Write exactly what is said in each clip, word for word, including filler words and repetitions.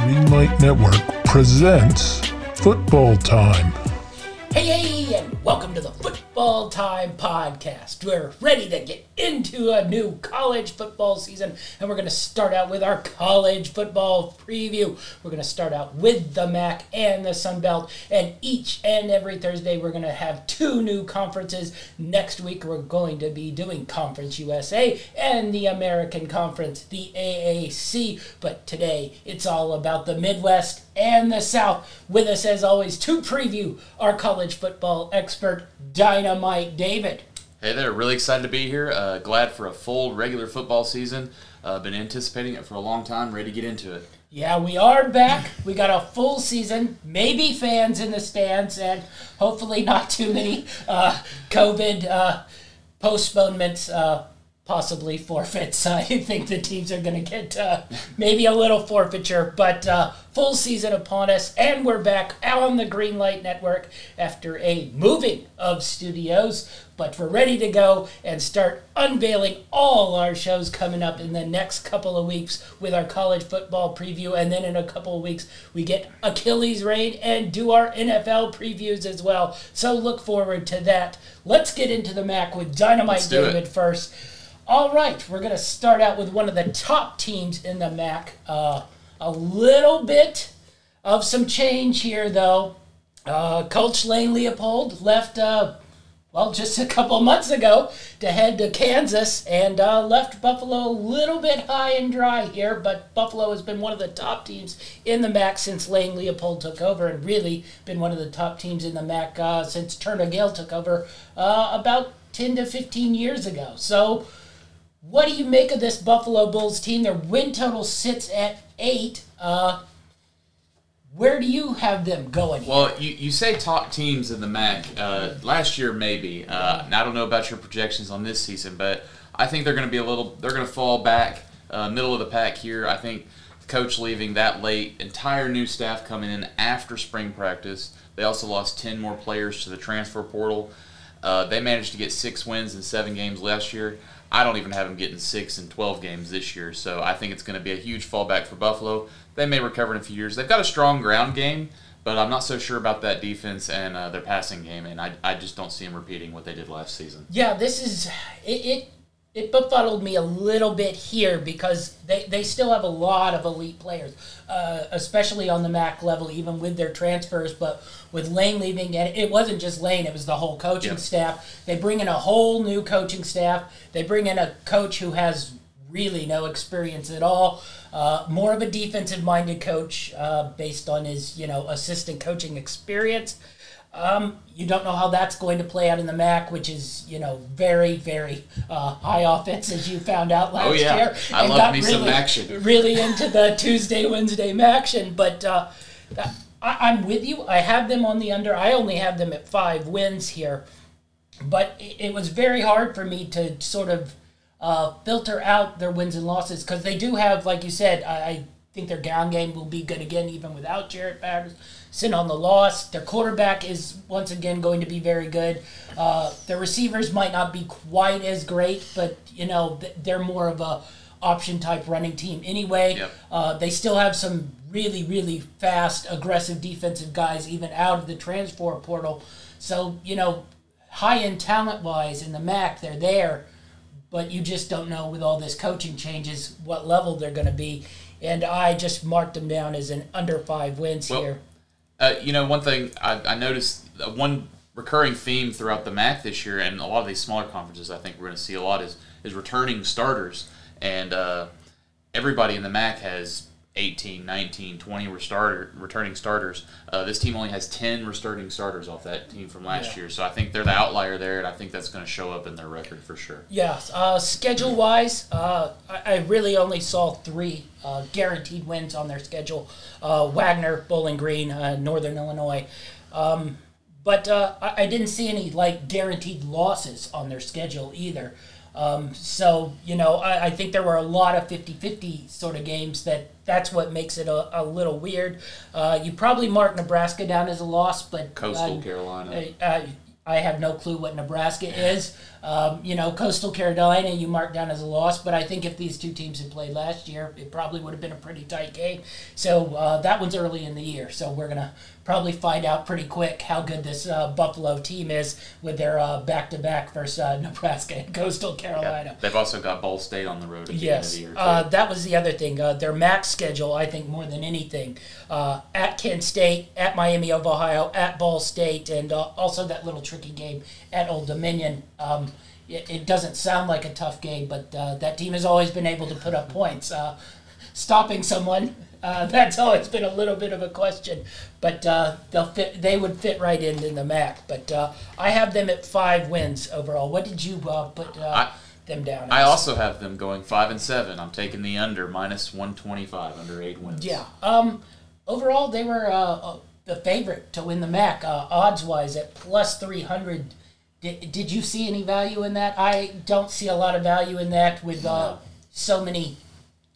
Greenlight Network presents Football Time. Hey, hey, and welcome to the Football Time podcast. We're ready to get into a new college football season, and we're going to start out with our college football preview. We're going to start out with the MAC and the Sun Belt, and each and every Thursday we're going to have two new conferences. Next week we're going to be doing Conference U S A and the American Conference, the A A C, but today it's all about the Midwest and the South. With us as always to preview our college football expert, Dynamite David. Hey there, really excited to be here. Uh, glad for a full regular football season. Uh, been anticipating it for a long time, ready to get into it. Yeah, we are back. We got a full season, maybe fans in the stands, and hopefully not too many uh, COVID uh, postponements, uh, possibly forfeits. I think the teams are going to get uh, maybe a little forfeiture, but uh, full season upon us, and we're back out on the Greenlight Network after a moving of studios. But we're ready to go and start unveiling all our shows coming up in the next couple of weeks with our college football preview. And then in a couple of weeks, we get Achilles Reign and do our N F L previews as well. So look forward to that. Let's get into the MAC with Dynamite David first. All right, we're going to start out with one of the top teams in the MAC. Uh, a little bit of some change here, though. Uh, Coach Lane Leipold left... Uh, Well, just a couple months ago to head to Kansas and uh, left Buffalo a little bit high and dry here, but Buffalo has been one of the top teams in the MAC since Lane Leipold took over, and really been one of the top teams in the MAC uh, since Turner Gale took over uh, about ten to fifteen years ago. So what do you make of this Buffalo Bulls team? Their win total sits at eight. Uh, Where do you have them going? Well, you, you say top teams in the MAC. Uh, last year, maybe. Uh, and I don't know about your projections on this season, but I think they're going to be a little. They're going to fall back, uh, middle of the pack here. I think the coach leaving that late, entire new staff coming in after spring practice. They also lost ten more players to the transfer portal. Uh, they managed to get six wins in seven games last year. I don't even have them getting six in twelve games this year, so I think it's going to be a huge fallback for Buffalo. They may recover in a few years. They've got a strong ground game, but I'm not so sure about that defense and uh, their passing game, and I, I just don't see them repeating what they did last season. Yeah, this is – it it befuddled me a little bit here because they, they still have a lot of elite players, uh, especially on the MAC level, even with their transfers, but – with Lane leaving, and it wasn't just Lane, it was the whole coaching yep. staff. They bring in a whole new coaching staff. They bring in a coach who has really no experience at all, uh, more of a defensive-minded coach uh, based on his, you know, assistant coaching experience. Um, you don't know how that's going to play out in the MAC, which is, you know, very, very uh, high offense, as you found out last oh, yeah. year. I love me really, some action. Really into the Tuesday, Wednesday action, but uh, that, I'm with you. I have them on the under. I only have them at five wins here. But it was very hard for me to sort of uh, filter out their wins and losses because they do have, like you said, I think their ground game will be good again even without Jarrett Patterson on the loss. Their quarterback is once again going to be very good. Uh, their receivers might not be quite as great, but, you know, they're more of a option-type running team anyway. Yep. Uh, they still have some really, really fast, aggressive defensive guys, even out of the transfer portal. So, you know, high-end talent-wise in the MAC, they're there, but you just don't know with all this coaching changes what level they're going to be. And I just marked them down as an under five wins well, here. Uh, you know, one thing I, I noticed, one recurring theme throughout the MAC this year, and a lot of these smaller conferences I think we're going to see a lot, is, is returning starters. And uh, everybody in the MAC has eighteen, nineteen, twenty restarter, returning starters. Uh, this team only has ten returning starters off that team from last yeah. year. So I think they're the outlier there, and I think that's going to show up in their record for sure. Yeah. Uh, schedule-wise, uh, I, I really only saw three uh, guaranteed wins on their schedule. Uh, Wagner, Bowling Green, uh, Northern Illinois. Um, but uh, I, I didn't see any, like, guaranteed losses on their schedule either. Um, so, you know, I, I think there were a lot of fifty-fifty sort of games that that's what makes it a, a little weird. Uh, you probably mark Nebraska down as a loss, but... Coastal uh, Carolina. Uh, uh, I have no clue what Nebraska is. Um, you know, Coastal Carolina, you marked down as a loss, but I think if these two teams had played last year, it probably would have been a pretty tight game. So uh, that one's early in the year, so we're going to probably find out pretty quick how good this uh, Buffalo team is with their uh, back-to-back versus uh, Nebraska and Coastal Carolina. Yeah. They've also got Ball State on the road at the yes. end of the year. Uh, that was the other thing. Uh, their M A C schedule, I think, more than anything, uh, at Kent State, at Miami of Ohio, at Ball State, and uh, also that little tricky game at Old Dominion. Um, it, it doesn't sound like a tough game, but uh, that team has always been able to put up points. Uh, stopping someone... Uh, that's always been a little bit of a question, but uh, they'll fit. They would fit right in in the M A C. But uh, I have them at five wins overall. What did you uh, put uh, I, them down? I as? also have them going five and seven. I'm taking the under minus one twenty five under eight wins. Yeah. Um. Overall, they were uh, the favorite to win the M A C. Uh, odds wise, at plus three hundred. Did Did you see any value in that? I don't see a lot of value in that with uh, so many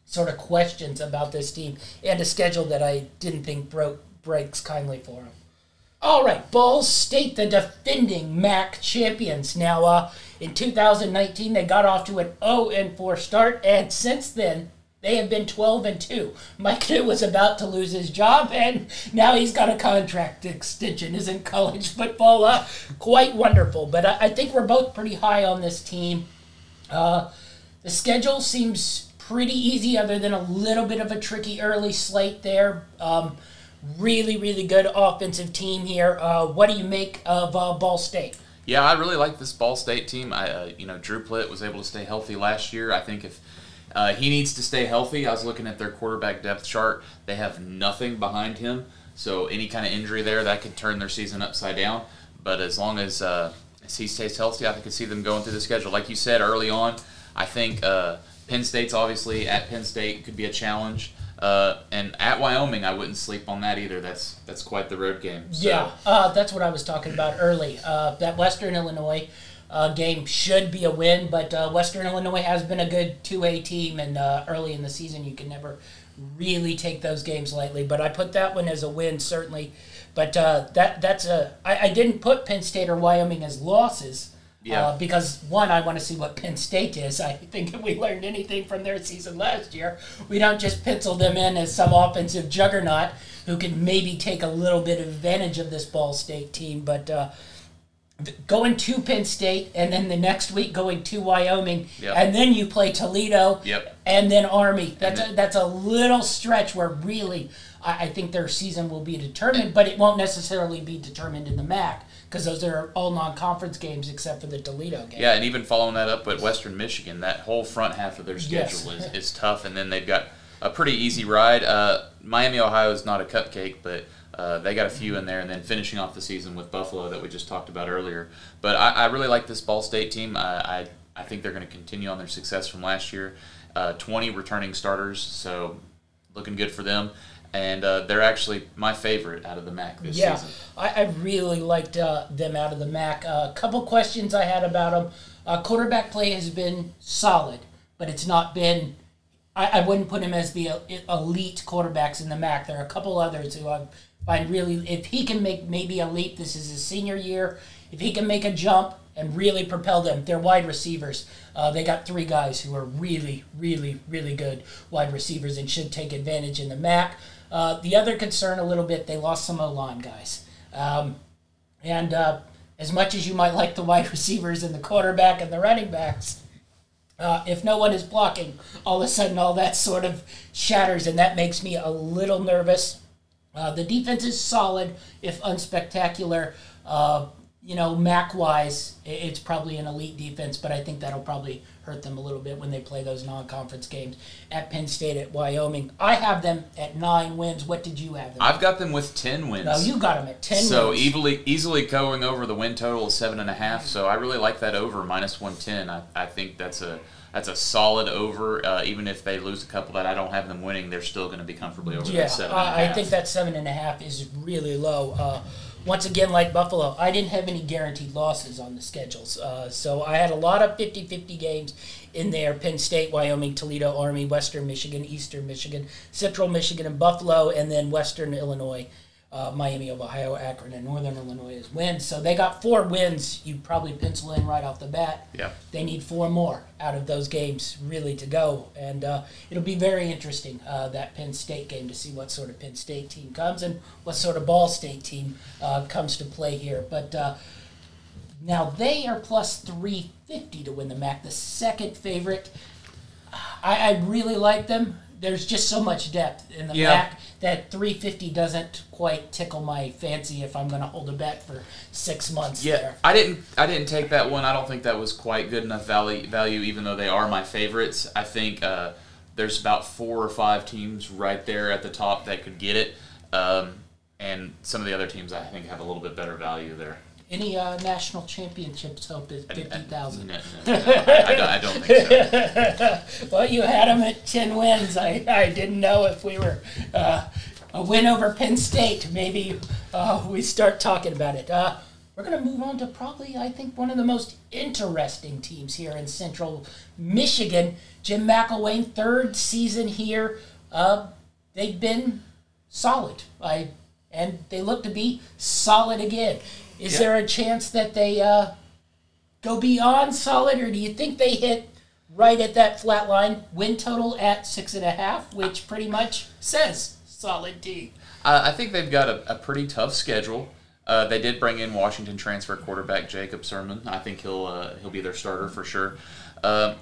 sort of questions about this team and a schedule that I didn't think broke breaks kindly for them. All right, Ball State, the defending M A C champions. Now, uh, in two thousand nineteen, they got off to an oh and four start, and since then, they have been twelve and two. Mike New was about to lose his job, and now he's got a contract extension. Isn't college football uh, quite wonderful? But I, I think we're both pretty high on this team. Uh, the schedule seems pretty easy, other than a little bit of a tricky early slate there. Um, really, really good offensive team here. Uh, what do you make of uh, Ball State? Yeah, I really like this Ball State team. I, uh, you know, Drew Plitt was able to stay healthy last year. I think if uh, he needs to stay healthy, I was looking at their quarterback depth chart. They have nothing behind him, so any kind of injury there that could turn their season upside down. But as long as uh, as he stays healthy, I can see them going through the schedule. Like you said early on, I think. Uh, Penn State's obviously at Penn State could be a challenge, uh, and at Wyoming I wouldn't sleep on that either. That's that's quite the road game. So. Yeah, uh, that's what I was talking about early. Uh, that Western Illinois uh, game should be a win, but uh, Western Illinois has been a good two A team, and uh, early in the season you can never really take those games lightly. But I put that one as a win certainly. But uh, that that's a I, I didn't put Penn State or Wyoming as losses. Yeah. Uh, because, one, I want to see what Penn State is. I think if we learned anything from their season last year, we don't just pencil them in as some offensive juggernaut who can maybe take a little bit of advantage of this Ball State team. But uh, going to Penn State and then the next week going to Wyoming, yep. and then you play Toledo yep. and then Army. That's, and then- a, that's a little stretch where really I, I think their season will be determined, but it won't necessarily be determined in the M A C. Because those are all non-conference games except for the Toledo game. Yeah, and even following that up with Western Michigan, that whole front half of their schedule yes. is, is tough, and then they've got a pretty easy ride. Uh, Miami, Ohio is not a cupcake, but uh, they got a few in there, and then finishing off the season with Buffalo that we just talked about earlier. But I, I really like this Ball State team. I I, I think they're going to continue on their success from last year. Uh, twenty returning starters, so looking good for them. And uh, they're actually my favorite out of the M A C this yeah, season. Yeah, I, I really liked uh, them out of the M A C. A uh, couple questions I had about them. Uh, quarterback play has been solid, but it's not been – I wouldn't put him as the elite quarterbacks in the M A C. There are a couple others who I find really – if he can make maybe a leap, this is his senior year. If he can make a jump and really propel them, they're wide receivers. Uh, they got three guys who are really, really, really good wide receivers and should take advantage in the M A C. Uh, the other concern a little bit, they lost some O-line guys. Um, and uh, as much as you might like the wide receivers and the quarterback and the running backs, uh, if no one is blocking, all of a sudden all that sort of shatters, and that makes me a little nervous. Uh, the defense is solid, if unspectacular. Uh, you know, M A C-wise, it's probably an elite defense, but I think that'll probably hurt them a little bit when they play those non-conference games at Penn State, at Wyoming. I have them at nine wins. What did you have them at? I've got them with ten wins. No, you got them at ten so wins. So easily, easily going over the win total of seven and a half. So I really like that over, minus one ten. I, I think that's a that's a solid over. Uh, even if they lose a couple that I don't have them winning, they're still going to be comfortably over yeah, that seven and a half. I think that seven and a half is really low. Uh, Once again, like Buffalo, I didn't have any guaranteed losses on the schedules. Uh, so I had a lot of fifty-fifty games in there. Penn State, Wyoming, Toledo, Army, Western Michigan, Eastern Michigan, Central Michigan, and Buffalo, and then Western Illinois. uh, Miami of Ohio, Akron, and Northern Illinois as wins. So they got four wins you probably pencil in right off the bat. Yeah. They need four more out of those games really to go. And uh, it'll be very interesting, uh, that Penn State game, to see what sort of Penn State team comes and what sort of Ball State team uh, comes to play here. But uh, now they are plus three fifty to win the M A C, the second favorite. I, I really like them. There's just so much depth in the yeah. M A C that three fifty doesn't quite tickle my fancy if I'm going to hold a bet for six months. Yeah, there. I didn't. I didn't take that one. I don't think that was quite good enough value. Value, even though they are my favorites. I think uh, there's about four or five teams right there at the top that could get it, um, and some of the other teams I think have a little bit better value there. Any uh, national championships hope is fifty thousand? No, no, no, no. I, I, I don't think so. Well, you had them at ten wins. I, I didn't know if we were uh, a win over Penn State. Maybe uh, we start talking about it. Uh, we're going to move on to probably, I think, one of the most interesting teams here in Central Michigan. Jim McElwain, third season here. Uh, they've been solid. I and they look to be solid again. Is yep. there a chance that they uh, go beyond solid, or do you think they hit right at that flat line, win total at six and a half, which pretty much says solid D? Uh, I think they've got a, a pretty tough schedule. Uh, they did bring in Washington transfer quarterback Jacob Sermon. I think he'll uh, he'll be their starter for sure. Uh,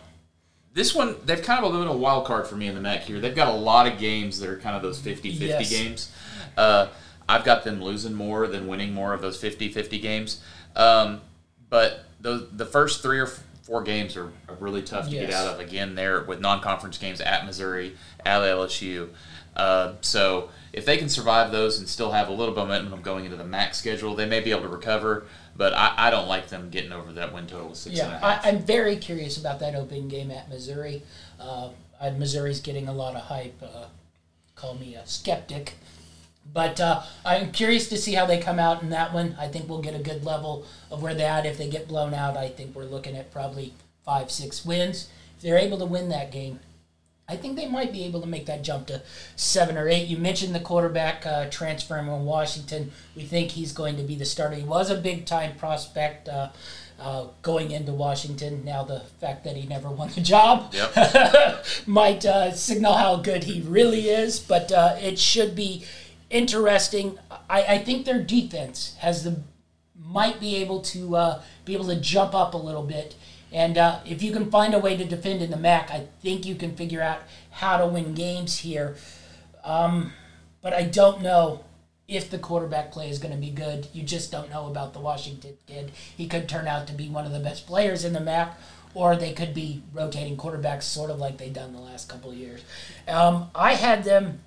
this one, they've kind of a little wild card for me in the M A C here. They've got a lot of games that are kind of those fifty-fifty yes. games. Uh I've got them losing more than winning more of those fifty-fifty games. Um, but those, the first three or four games are, are really tough to yes. get out of. Again, there with non-conference games at Missouri, at L S U. Uh, so if they can survive those and still have a little momentum going into the M A C schedule, they may be able to recover. But I, I don't like them getting over that win total of six yeah, and a half. I, I'm very curious about that opening game at Missouri. Uh, Missouri's getting a lot of hype. Uh, call me a skeptic. But uh, I'm curious to see how they come out in that one. I think we'll get a good level of where they're at. If they get blown out, I think we're looking at probably five, six wins. If they're able to win that game, I think they might be able to make that jump to seven or eight. You mentioned the quarterback uh, transferring from Washington. We think he's going to be the starter. He was a big-time prospect uh, uh, going into Washington. Now the fact that he never won the job yep. might uh, signal how good he really is, but uh, it should be interesting. I, I think their defense has the might be able to uh, be able to jump up a little bit, and uh, if you can find a way to defend in the M A C, I think you can figure out how to win games here. Um, but I don't know if the quarterback play is going to be good. You just don't know about the Washington kid. He could turn out to be one of the best players in the M A C, or they could be rotating quarterbacks, sort of like they've done the last couple of years. Um, I had them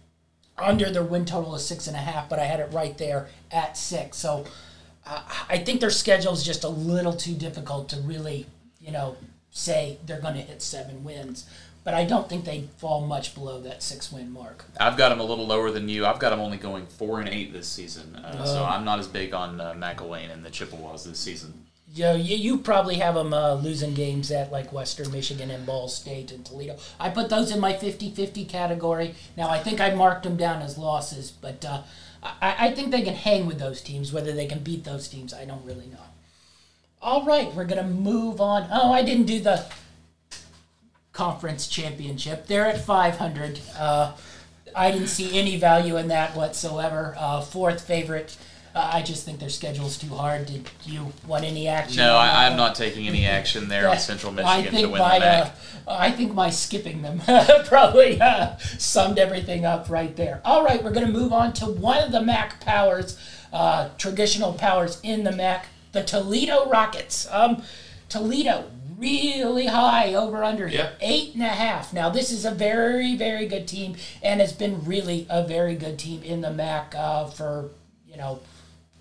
under their win total of six and a half, but I had it right there at six. So uh, I think their schedule is just a little too difficult to really, you know, say they're going to hit seven wins. But I don't think they fall much below that six-win mark. I've got them a little lower than you. I've got them only going four and eight this season. Uh, um, so I'm not as big on uh, McElwain and the Chippewas this season. Yeah, you, you probably have them uh, losing games at like Western Michigan and Ball State and Toledo. I put those in my fifty-fifty category. Now, I think I marked them down as losses, but uh, I, I think they can hang with those teams. Whether they can beat those teams, I don't really know. All right, we're going to move on. Oh, I didn't do the conference championship. They're at five hundred. Uh, I didn't see any value in that whatsoever. Uh, fourth favorite. I just think their schedule's too hard. Did you want any action? No, I, I'm not taking any action there on Central Michigan to win my, the M A C. Uh, I think my skipping them probably uh, summed everything up right there. All right, we're going to move on to one of the M A C powers, uh, traditional powers in the M A C, the Toledo Rockets. Um, Toledo, really high over under here, yep. eight and a half. Now, this is a very, very good team, and it's been really a very good team in the M A C uh, for, you know,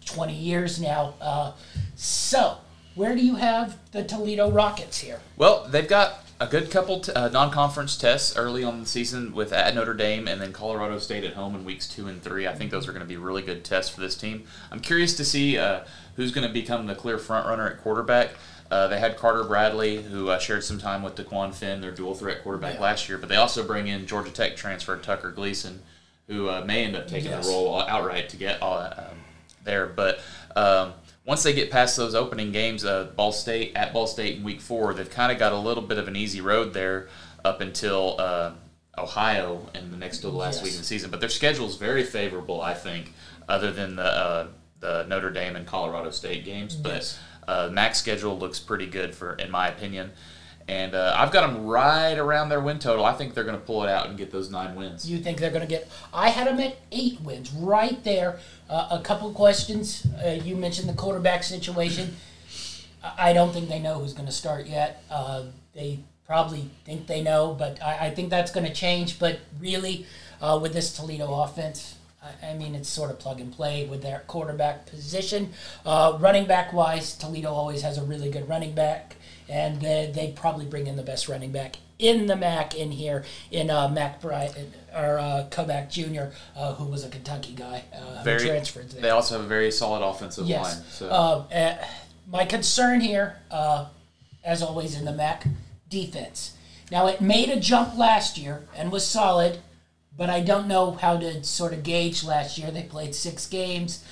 twenty years now. Uh, so, where do you have the Toledo Rockets here? Well, they've got a good couple t- uh, non-conference tests early on in the season with at Notre Dame and then Colorado State at home in weeks two and three. I think those are going to be really good tests for this team. I'm curious to see uh, who's going to become the clear front runner at quarterback. Uh, they had Carter Bradley, who uh, shared some time with Daquan Finn, their dual threat quarterback yeah. last year, but they also bring in Georgia Tech transfer Tucker Gleason, who uh, may end up taking yes. the role outright to get all that, um, there. But um, once they get past those opening games, uh, Ball State at Ball State in week four, they've kind of got a little bit of an easy road there up until uh, Ohio in the next to the last yes. week of the season. But their schedule is very favorable, I think, other than the uh, the Notre Dame and Colorado State games. Yes. But uh, Mac's schedule looks pretty good, for, in my opinion. And uh, I've got them right around their win total. I think they're going to pull it out and get those nine wins. You think they're going to get... I had them at eight wins, right there. Uh, a couple questions. Uh, you mentioned the quarterback situation. I don't think they know who's going to start yet. Uh, they probably think they know, but I, I think that's going to change. But really, uh, with this Toledo offense, I, I mean, it's sort of plug and play with their quarterback position. Uh, running back-wise, Toledo always has a really good running back. And they, they probably bring in the best running back in the M A C in here, in uh, Mac Bryant, or uh, Kobach Junior, uh, who was a Kentucky guy, uh, very, who transferred there. They also have a very solid offensive yes. line. So. Uh, uh, my concern here, uh, as always in the M A C, defense. Now, it made a jump last year and was solid, but I don't know how to sort of gauge last year. They played six games,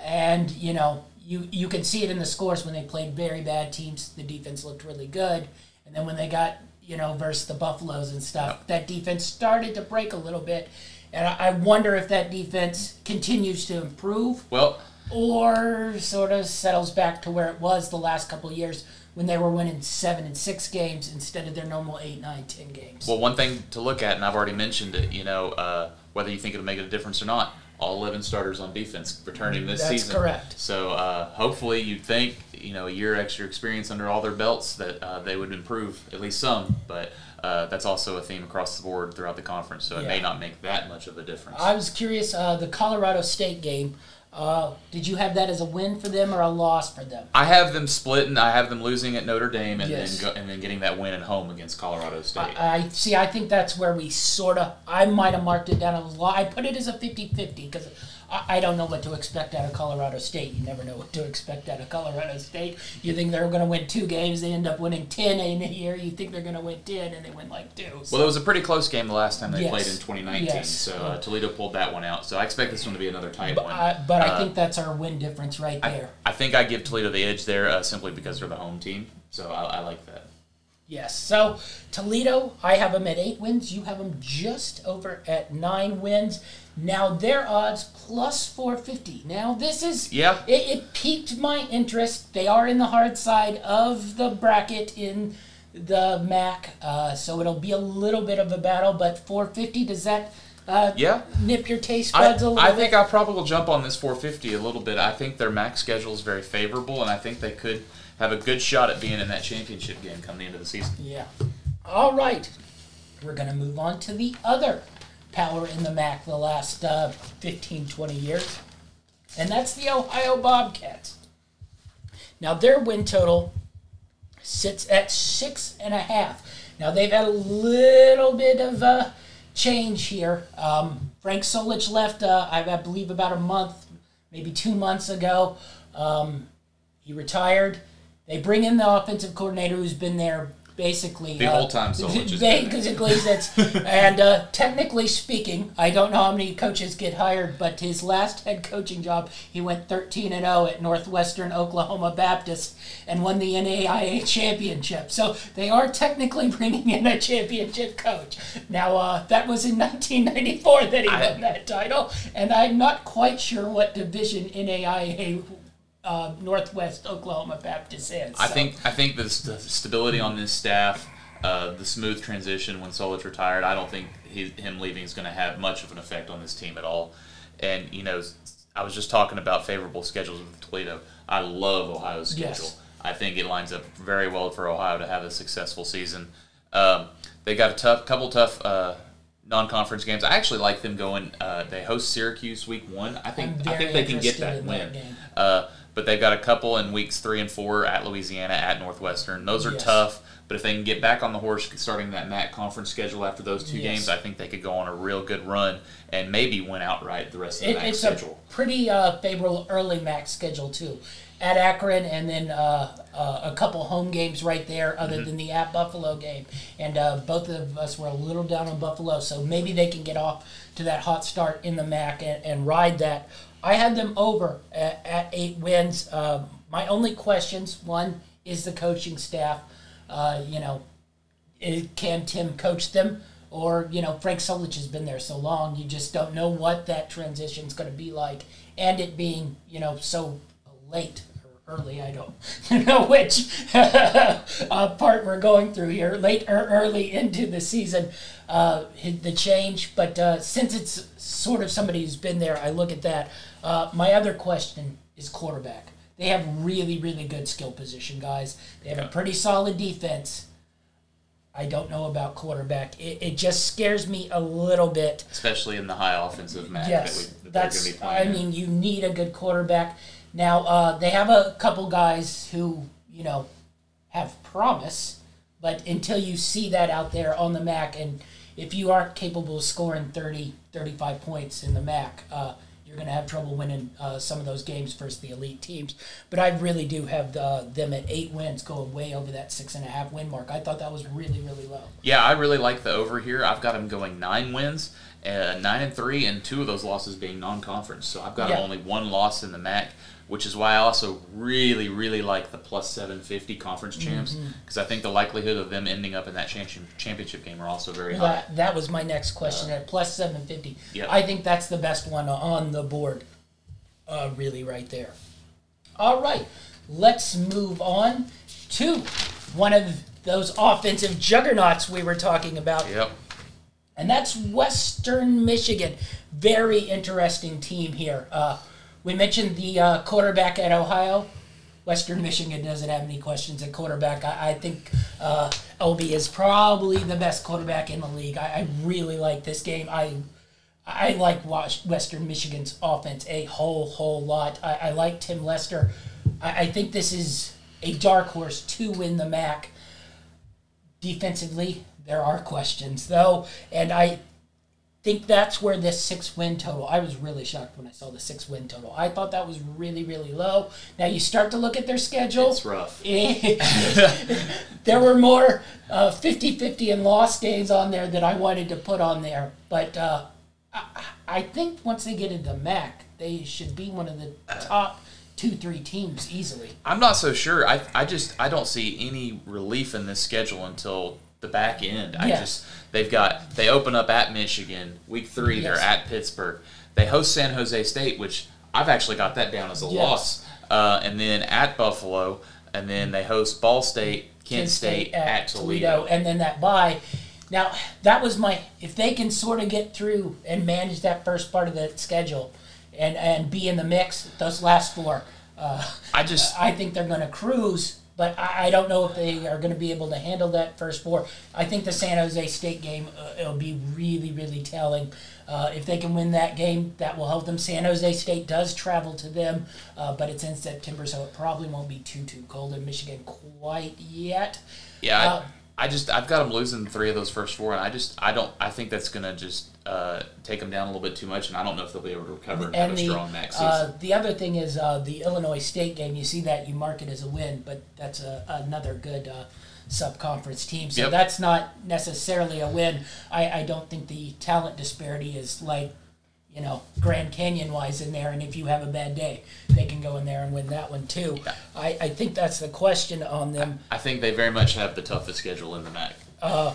and, you know, You you can see it in the scores. When they played very bad teams, the defense looked really good. And then when they got, you know, versus the Buffaloes and stuff, that defense started to break a little bit. And I, I wonder if that defense continues to improve well, or sort of settles back to where it was the last couple of years when they were winning seven and six games instead of their normal eight, nine, ten games. Well, one thing to look at, and I've already mentioned it, you know, uh, whether you think it'll make a difference or not, all eleven starters on defense returning this That's season. That's correct. So uh, hopefully you'd think, you know, a year extra experience under all their belts that uh, they would improve, at least some, but uh, that's also a theme across the board throughout the conference, so it yeah. may not make that much of a difference. I was curious, uh, the Colorado State game, uh, did you have that as a win for them or a loss for them? I have them splitting. I have them losing at Notre Dame and, yes. then, go, and then getting that win at home against Colorado State. I, I see, I think that's where we sort of – I might have marked it down a lot. I put it as a fifty-fifty because I, I don't know what to expect out of Colorado State. You never know what to expect out of Colorado State. You think they're going to win two games. They end up winning ten in a year. You think they're going to win ten, and they win like two. So. Well, it was a pretty close game the last time they yes. played in twenty nineteen, yes. so uh, Toledo pulled that one out. So I expect this one to be another tight but, one. Uh, but I uh, think that's our win difference right there. I, I think I give Toledo the edge there uh, simply because they're the home team, so I, I like that. Yes, so Toledo, I have them at eight wins. You have them just over at nine wins. Now their odds, plus four fifty. Now this is, yeah. it, it piqued my interest. They are in the hard side of the bracket in the M A C, uh, so it'll be a little bit of a battle, but four fifty, does that... Uh, yeah, nip your taste buds I, a little I bit. I think I probably will jump on this four fifty a little bit. I think their max schedule is very favorable, and I think they could have a good shot at being in that championship game come the end of the season. Yeah. All right. We're going to move on to the other power in the M A C the last uh, fifteen, twenty years, and that's the Ohio Bobcats. Now, their win total sits at six and a half. Now, they've had a little bit of... Uh, change here. Um, Frank Solich left, uh, I, I believe, about a month, maybe two months ago. Um, he retired. They bring in the offensive coordinator who's been there basically the uh, whole time. Solich basically, that's and uh, technically speaking, I don't know how many coaches get hired, but his last head coaching job, he went thirteen and oh at Northwestern Oklahoma Baptist and won the N A I A championship. So they are technically bringing in a championship coach. Now uh, that was in nineteen ninety-four that he I, won that title, and I'm not quite sure what division N A I A. Uh, Northwest Oklahoma Baptist is. So. I think I think the, st- the stability on this staff, uh, the smooth transition when Solich retired, I don't think he, him leaving is going to have much of an effect on this team at all. And, you know, I was just talking about favorable schedules with Toledo. I love Ohio's schedule. Yes. I think it lines up very well for Ohio to have a successful season. Um, they got a tough couple tough uh, non-conference games. I actually like them going. Uh, they host Syracuse week one. I think I think they can get that win. That uh, But they've got a couple in weeks three and four at Louisiana, at Northwestern. Those are yes. tough, but if they can get back on the horse starting that M A C conference schedule after those two yes. games, I think they could go on a real good run and maybe win outright the rest of the it, M A C it's schedule. It's a pretty uh, favorable early M A C schedule, too. at Akron, and then uh, uh, a couple home games right there other mm-hmm. than the at Buffalo game. And uh, both of us were a little down on Buffalo, so maybe they can get off to that hot start in the M A C and, and ride that. I had them over at, at eight wins. Uh, my only questions, one, is the coaching staff. Uh, you know, it, can Tim coach them? Or, you know, Frank Solich has been there so long, you just don't know what that transition's going to be like. And it being, you know, so late or early, I don't know which uh, part we're going through here, late or early into the season, uh, the change. But uh, since it's sort of somebody who's been there, I look at that. Uh, my other question is quarterback. They have really, really good skill position guys. They have yeah. a pretty solid defense. I don't know about quarterback. It, it just scares me a little bit. Especially in the high offensive match yes, that, we, that that's, they're going to be playing. I mean, you need a good quarterback. Now, uh, they have a couple guys who, you know, have promise, but until you see that out there on the M A C, and if you aren't capable of scoring thirty, thirty-five points in the M A C, uh, you're going to have trouble winning uh, some of those games versus the elite teams. But I really do have uh, them at eight wins, going way over that six and a half win mark. I thought that was really, really low. Yeah, I really like the over here. I've got them going nine wins, uh, nine and three, and two of those losses being non-conference. So I've got yeah. only one loss in the M A C, which is why I also really, really like the plus seven fifty conference champs, because mm-hmm. I think the likelihood of them ending up in that championship game are also very high. That, that was my next question, uh, at plus seven fifty. Yep. I think that's the best one on the board, uh, really, right there. All right, let's move on to one of those offensive juggernauts we were talking about. Yep. And that's Western Michigan. Very interesting team here. Uh We mentioned the uh, quarterback at Ohio. Western Michigan doesn't have any questions at quarterback. I, I think uh, L B is probably the best quarterback in the league. I, I really like this game. I I like Western Michigan's offense a whole, whole lot. I, I like Tim Lester. I, I think this is a dark horse to win the M A C. Defensively, there are questions, though, and I think that's where this six-win total, I was really shocked when I saw the six-win total. I thought that was really, really low. Now you start to look at their schedule. It's rough. There were more uh, fifty-fifty and loss games on there that I wanted to put on there. But uh, I, I think once they get into M A C, they should be one of the top two, three teams easily. I'm not so sure. I, I just I don't see any relief in this schedule until the back end. I yeah. just they've got they open up at Michigan week three. Yes. They're at Pittsburgh. They host San Jose State, which I've actually got that down as a yes. loss. Uh, and then at Buffalo, and then they host Ball State, Kent, Kent State, State at, at Toledo. Toledo, and then that bye. Now that was my if they can sort of get through and manage that first part of the schedule, and and be in the mix. Those last four, uh, I just I think they're going to cruise. But I don't know if they are going to be able to handle that first four. I think the San Jose State game uh, will be really, really telling. Uh, if they can win that game, that will help them. San Jose State does travel to them, uh, but it's in September, so it probably won't be too, too cold in Michigan quite yet. Yeah, uh, I, I just I've got them losing three of those first four, and I just I don't I think that's going to just uh, take them down a little bit too much, and I don't know if they'll be able to recover and, and have the, a strong next season. Uh, the other thing is uh, the Illinois State game. You see that, you mark it as a win, but that's a, another good uh, sub-conference team. So yep. that's not necessarily a win. I, I don't think the talent disparity is like, you know, Grand Canyon-wise in there, and if you have a bad day, they can go in there and win that one too. Yeah. I, I think that's the question on them. I, I think they very much have the toughest schedule in the M A C. Uh,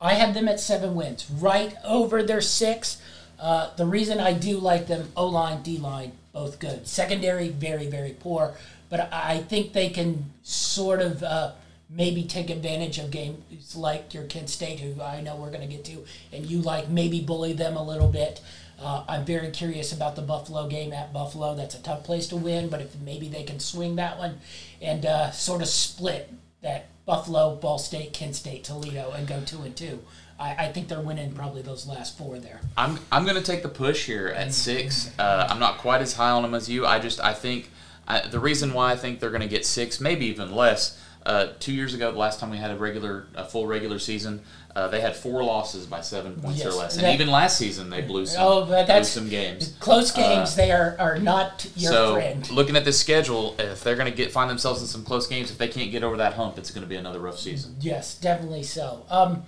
I had them at seven wins, right over their six. Uh, the reason I do like them, O-line, D-line, both good. Secondary, very, very poor. But I think they can sort of uh, maybe take advantage of games like your Kent State, who I know we're going to get to, and you like maybe bully them a little bit. Uh, I'm very curious about the Buffalo game at Buffalo. That's a tough place to win, but if maybe they can swing that one and uh, sort of split that Buffalo, Ball State, Kent State, Toledo, and go two and two. I, I think they're winning probably those last four there. I'm I'm going to take the push here at six. Uh, I'm not quite as high on them as you. I just I think I, the reason why I think they're going to get six, maybe even less, Uh, two years ago, the last time we had a regular, a full regular season, uh, they had four losses by seven points yes, or less. And that, even last season, they blew some, oh, blew some games. Close games, uh, they are, are not your so friend. So, looking at this schedule, if they're going to get find themselves in some close games, if they can't get over that hump, it's going to be another rough season. Yes, definitely so. Um,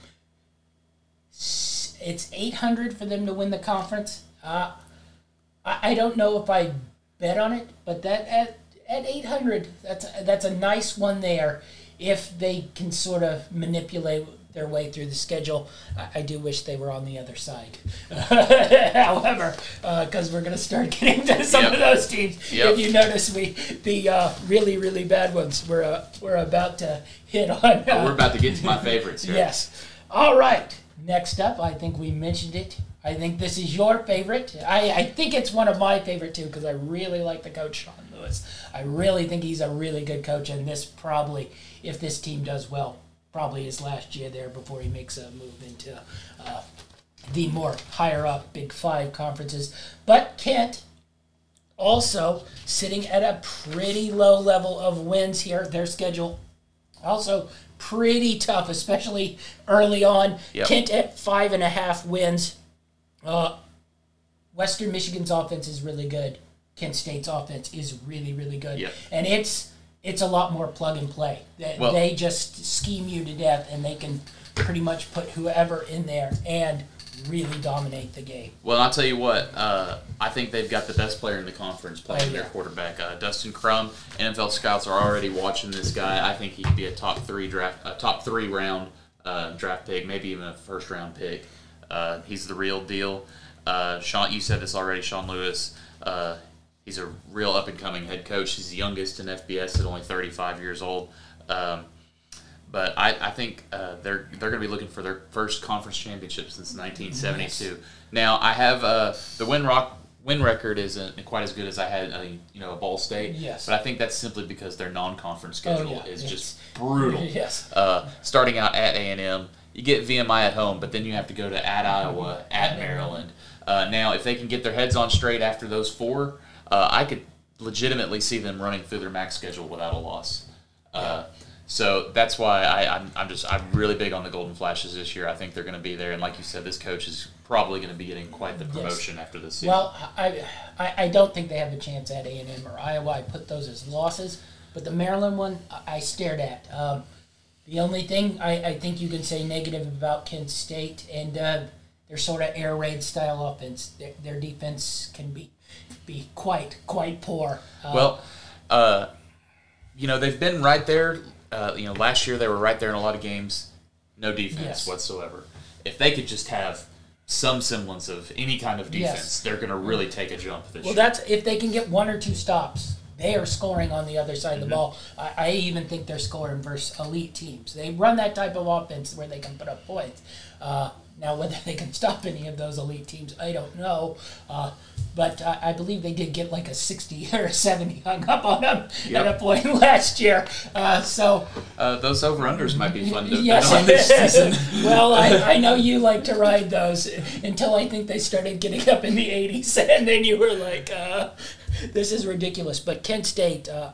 it's eight hundred for them to win the conference. Uh, I, I don't know if I bet on it, but that... At, At eight hundred, that's a, that's a nice one there if they can sort of manipulate their way through the schedule. I, I do wish they were on the other side. However, because uh, we're going to start getting to some yep. of those teams. Yep. If you notice, we the uh, really, really bad ones we're, uh, we're about to hit on. Uh, oh, we're about to get to my favorites here. Yes. All right. Next up, I think we mentioned it. I think this is your favorite. I, I think it's one of my favorite, too, because I really like the coach, Sean Lewis. I really think he's a really good coach, and this probably, if this team does well, probably his last year there before he makes a move into uh, the more higher-up Big Five conferences. But Kent also sitting at a pretty low level of wins here. Their schedule also pretty tough, especially early on. Yep. Kent at five and a half wins. Uh, Western Michigan's offense is really good. Kent State's offense is really, really good. Yep. And it's it's a lot more plug and play. They, well, they just scheme you to death, and they can pretty much put whoever in there and really dominate the game. Well, I'll tell you what. Uh, I think they've got the best player in the conference playing oh, yeah. their quarterback. Uh, Dustin Crumb, N F L scouts are already watching this guy. I think he could be a top three draft, a top three round uh, draft pick, maybe even a first round pick. Uh, he's the real deal. Uh, Sean, you said this already, Sean Lewis. Uh, he's a real up-and-coming head coach. He's the youngest in F B S at only thirty-five years old. Um, but I, I think uh, they're they're going to be looking for their first conference championship since nineteen seventy-two. Nice. Now, I have uh, the win rock win record isn't quite as good as I had, uh, you know, at Ball State. Yes. But I think that's simply because their non-conference schedule oh, yeah. is yes. just brutal. Yes. Uh, starting out at A and M. You get V M I at home, but then you have to go to at Iowa, at Maryland. Uh, now, if they can get their heads on straight after those four, uh, I could legitimately see them running through their M A C schedule without a loss. Uh, so that's why I, I'm, I'm just I'm really big on the Golden Flashes this year. I think they're going to be there, and like you said, this coach is probably going to be getting quite the promotion yes. after this season. Well, I, I don't think they have a chance at A and M or Iowa. I put those as losses, but the Maryland one I stared at. Um, The only thing I, I think you can say negative about Kent State and uh, their sort of air raid style offense, their, their defense can be be quite quite poor. Uh, well, uh, you know they've been right there. Uh, you know last year they were right there in a lot of games, no defense yes. whatsoever. If they could just have some semblance of any kind of defense, yes. they're going to really take a jump this well, year. Well, that's if they can get one or two stops. They are scoring on the other side of the ball. I, I even think they're scoring versus elite teams. They run that type of offense where they can put up points. Uh, now, whether they can stop any of those elite teams, I don't know. Uh, but I, I believe they did get like a sixty or a seventy hung up on them yep. at a point last year. Uh, so uh, those over-unders might be fun to yes. bet on this season. Well, I, I know you like to ride those until I think they started getting up in the eighties, and then you were like... Uh, This is ridiculous, but Kent State, uh,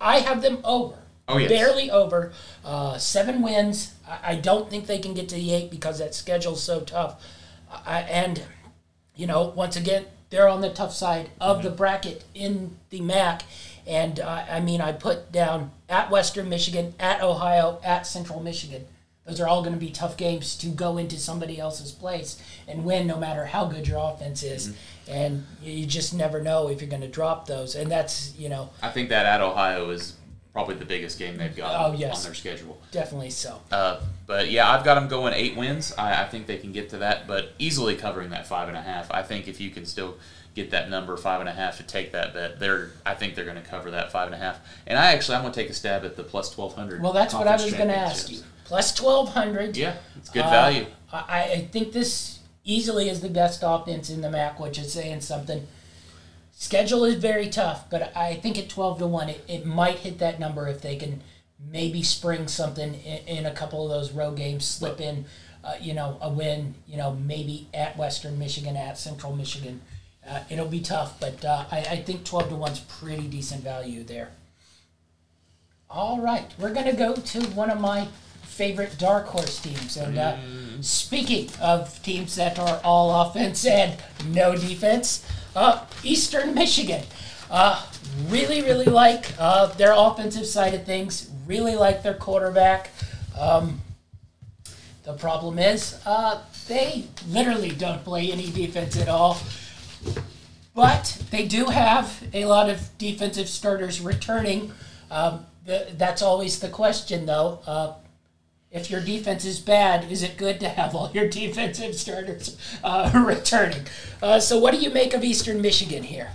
I have them over. Oh, yes. Barely over. Uh, seven wins. I, I don't think they can get to the eight because that schedule's so tough. I, and, you know, once again, they're on the tough side of mm-hmm. the bracket in the M A C. And, uh, I mean, I put down at Western Michigan, at Ohio, at Central Michigan. Those are all going to be tough games to go into somebody else's place and win no matter how good your offense is. Mm-hmm. And you just never know if you're going to drop those. And that's, you know. I think that at Ohio is probably the biggest game they've got oh, yes. on their schedule. Definitely so. Uh, but, yeah, I've got them going eight wins. I, I think they can get to that, but easily covering that five and a half. I think if you can still get that number five and a half to take that bet. They're, I think they're going to cover that five and a half. And I actually, I'm going to take a stab at the plus twelve hundred. Well, that's what I was going to ask you. Plus twelve hundred. Yeah, it's good value. Uh, I, I think this easily is the best offense in the M A C, which is saying something. Schedule is very tough, but I think at twelve to one, it, it might hit that number if they can maybe spring something in, in a couple of those road games, slip in, uh, you know, a win, you know, maybe at Western Michigan, at Central Michigan. Uh, it'll be tough, but uh, I, I think twelve to one's pretty decent value there. All right, we're going to go to one of my favorite dark horse teams. And uh, mm. speaking of teams that are all offense and no defense, uh, Eastern Michigan. Uh, really, really like uh, their offensive side of things. Really like their quarterback. Um, the problem is uh, they literally don't play any defense at all. But they do have a lot of defensive starters returning. Um, the, that's always the question, though. Uh, if your defense is bad, is it good to have all your defensive starters uh, returning? Uh, so what do you make of Eastern Michigan here?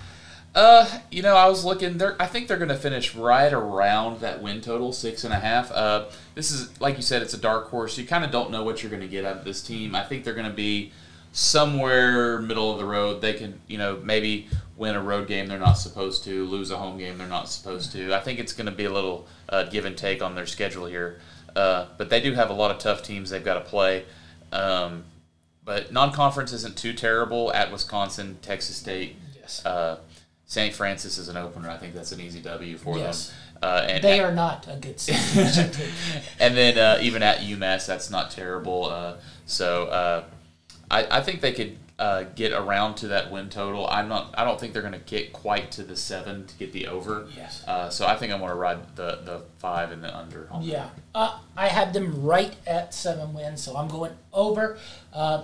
Uh, you know, I was looking. They're, I think they're going to finish right around that win total, six and a half. Uh, this is, like you said, it's a dark horse. You kind of don't know what you're going to get out of this team. I think they're going to be somewhere middle of the road. They can, you know, maybe win a road game they're not supposed to, lose a home game they're not supposed to. I think it's going to be a little uh, give and take on their schedule here. Uh, but they do have a lot of tough teams they've got to play. Um, but non-conference isn't too terrible at Wisconsin, Texas State. Yes. Uh, Saint Francis is an opener. I think that's an easy W for yes. them. Uh, and they at, are not a good situation. And then uh, even at UMass, that's not terrible. Uh, so uh, I, I think they could uh, get around to that win total. I'm not. I don't think they're going to get quite to the seven to get the over. Yes. Uh, so I think I'm going to ride the, the five and the under. On yeah. Uh, I have them right at seven wins, so I'm going over. Uh,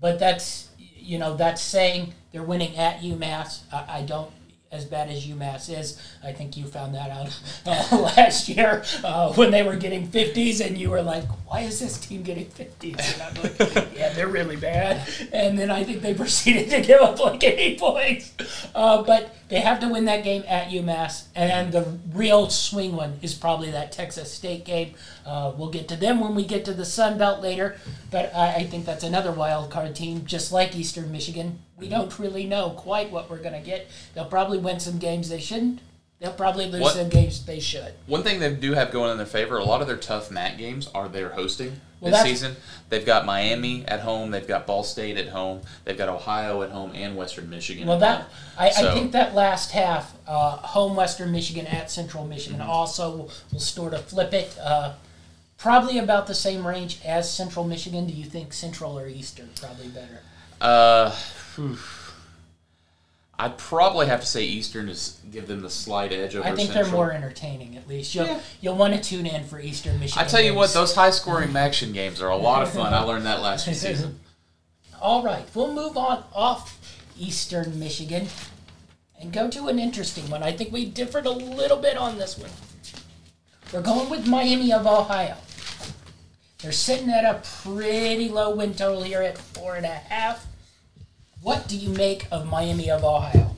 but that's you know that's saying. They're winning at UMass. I, I don't, as bad as UMass is, I think you found that out uh, last year uh, when they were getting fifties, and you were like, why is this team getting fifties? And I'm like, yeah, they're really bad. And then I think they proceeded to give up like eight points. Uh, but they have to win that game at UMass, and the real swing one is probably that Texas State game. Uh, we'll get to them when we get to the Sun Belt later, but I, I think that's another wild card team, just like Eastern Michigan. We don't really know quite what we're going to get. They'll probably win some games they shouldn't. They'll probably lose what, some games they should. One thing they do have going in their favor, a lot of their tough M A C games are they're hosting well, this season. They've got Miami at home. They've got Ball State at home. They've got Ohio at home and Western Michigan well, at home. I, so, I think that last half, uh, home Western Michigan at Central Michigan, mm-hmm. also will, will sort of flip it. Uh, probably about the same range as Central Michigan. Do you think Central or Eastern probably better? Uh... I'd probably have to say Eastern is give them the slight edge over Central. I think Central. They're more entertaining, at least. You'll, yeah. you'll want to tune in for Eastern Michigan I tell you games. What, those high-scoring action games are a lot of fun. I learned that last season. All right, we'll move on off Eastern Michigan and go to an interesting one. I think we differed a little bit on this one. We're going with Miami of Ohio. They're sitting at a pretty low win total here at four and a half. What do you make of Miami of Ohio?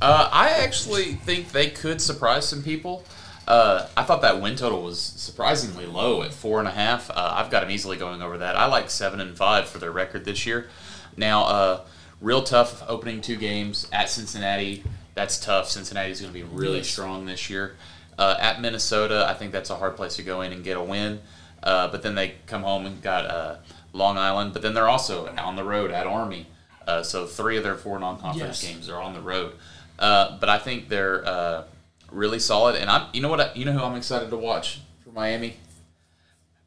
Uh, I actually think they could surprise some people. Uh, I thought that win total was surprisingly low at four and a half. Uh, I've got them easily going over that. I like seven and five for their record this year. Now, uh, real tough opening two games at Cincinnati. That's tough. Cincinnati's going to be really yes. strong this year. Uh, at Minnesota, I think that's a hard place to go in and get a win. Uh, but then they come home and got uh, Long Island. But then they're also on the road at Army. Uh, so three of their four non-conference yes. games are on the road, uh, but I think they're uh, really solid. And I'm, you know what, I, you know who I'm excited to watch for Miami?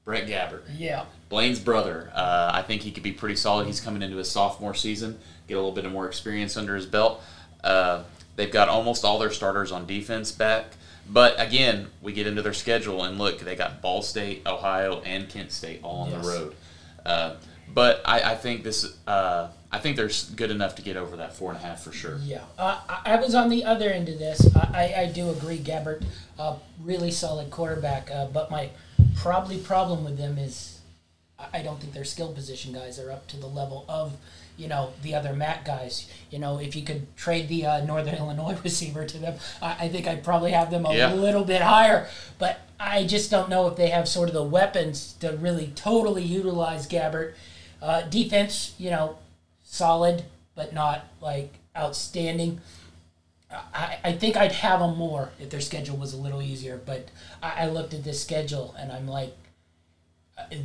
Brett Gabbert. Yeah, Blaine's brother. Uh, I think he could be pretty solid. He's coming into his sophomore season, get a little bit of more experience under his belt. Uh, they've got almost all their starters on defense back, but again, we get into their schedule and look, they got Ball State, Ohio, and Kent State all on yes. the road. Uh, but I, I think this. Uh, I think they're good enough to get over that four and a half for sure. Yeah. Uh, I was on the other end of this. I, I do agree, Gabbert, uh, really solid quarterback. Uh, but my probably problem with them is I don't think their skill position guys are up to the level of, you know, the other M A C guys. You know, if you could trade the uh, Northern Illinois receiver to them, I, I think I'd probably have them a yeah. little bit higher. But I just don't know if they have sort of the weapons to really totally utilize Gabbert. Uh, defense, you know, solid, but not, like, outstanding. I, I think I'd have them more if their schedule was a little easier, but I, I looked at this schedule, and I'm like,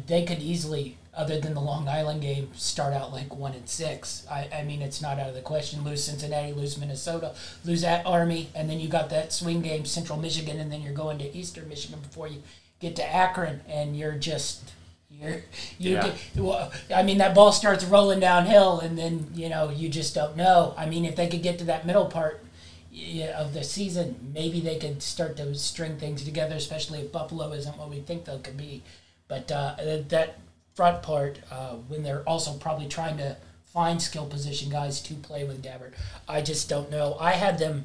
they could easily, other than the Long Island game, start out like one and six. I, I mean, it's not out of the question. Lose Cincinnati, lose Minnesota, lose at Army, and then you got that swing game, Central Michigan, and then you're going to Eastern Michigan before you get to Akron, and you're just you're you. Yeah. Get, well, I mean, that ball starts rolling downhill, and then you know you just don't know. I mean, if they could get to that middle part of the season, maybe they could start to string things together, especially if Buffalo isn't what we think they could be. But uh, that front part, uh, when they're also probably trying to find skill position guys to play with Gabbert, I just don't know. I had them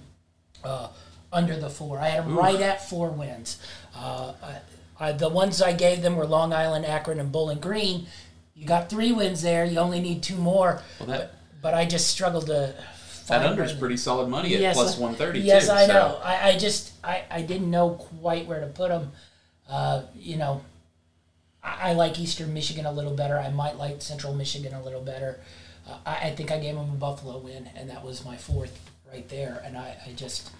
uh, under the four. I had them Oof. right at four wins. Uh, I, I, the ones I gave them were Long Island, Akron, and Bowling Green. You got three wins there. You only need two more. Well, that, but, but I just struggled to... That under is pretty solid money at yes, plus one thirty, yes, too. Yes, I so. know. I, I just I, I didn't know quite where to put them. Uh, you know, I, I like Eastern Michigan a little better. I might like Central Michigan a little better. Uh, I, I think I gave them a Buffalo win, and that was my fourth right there. And I, I just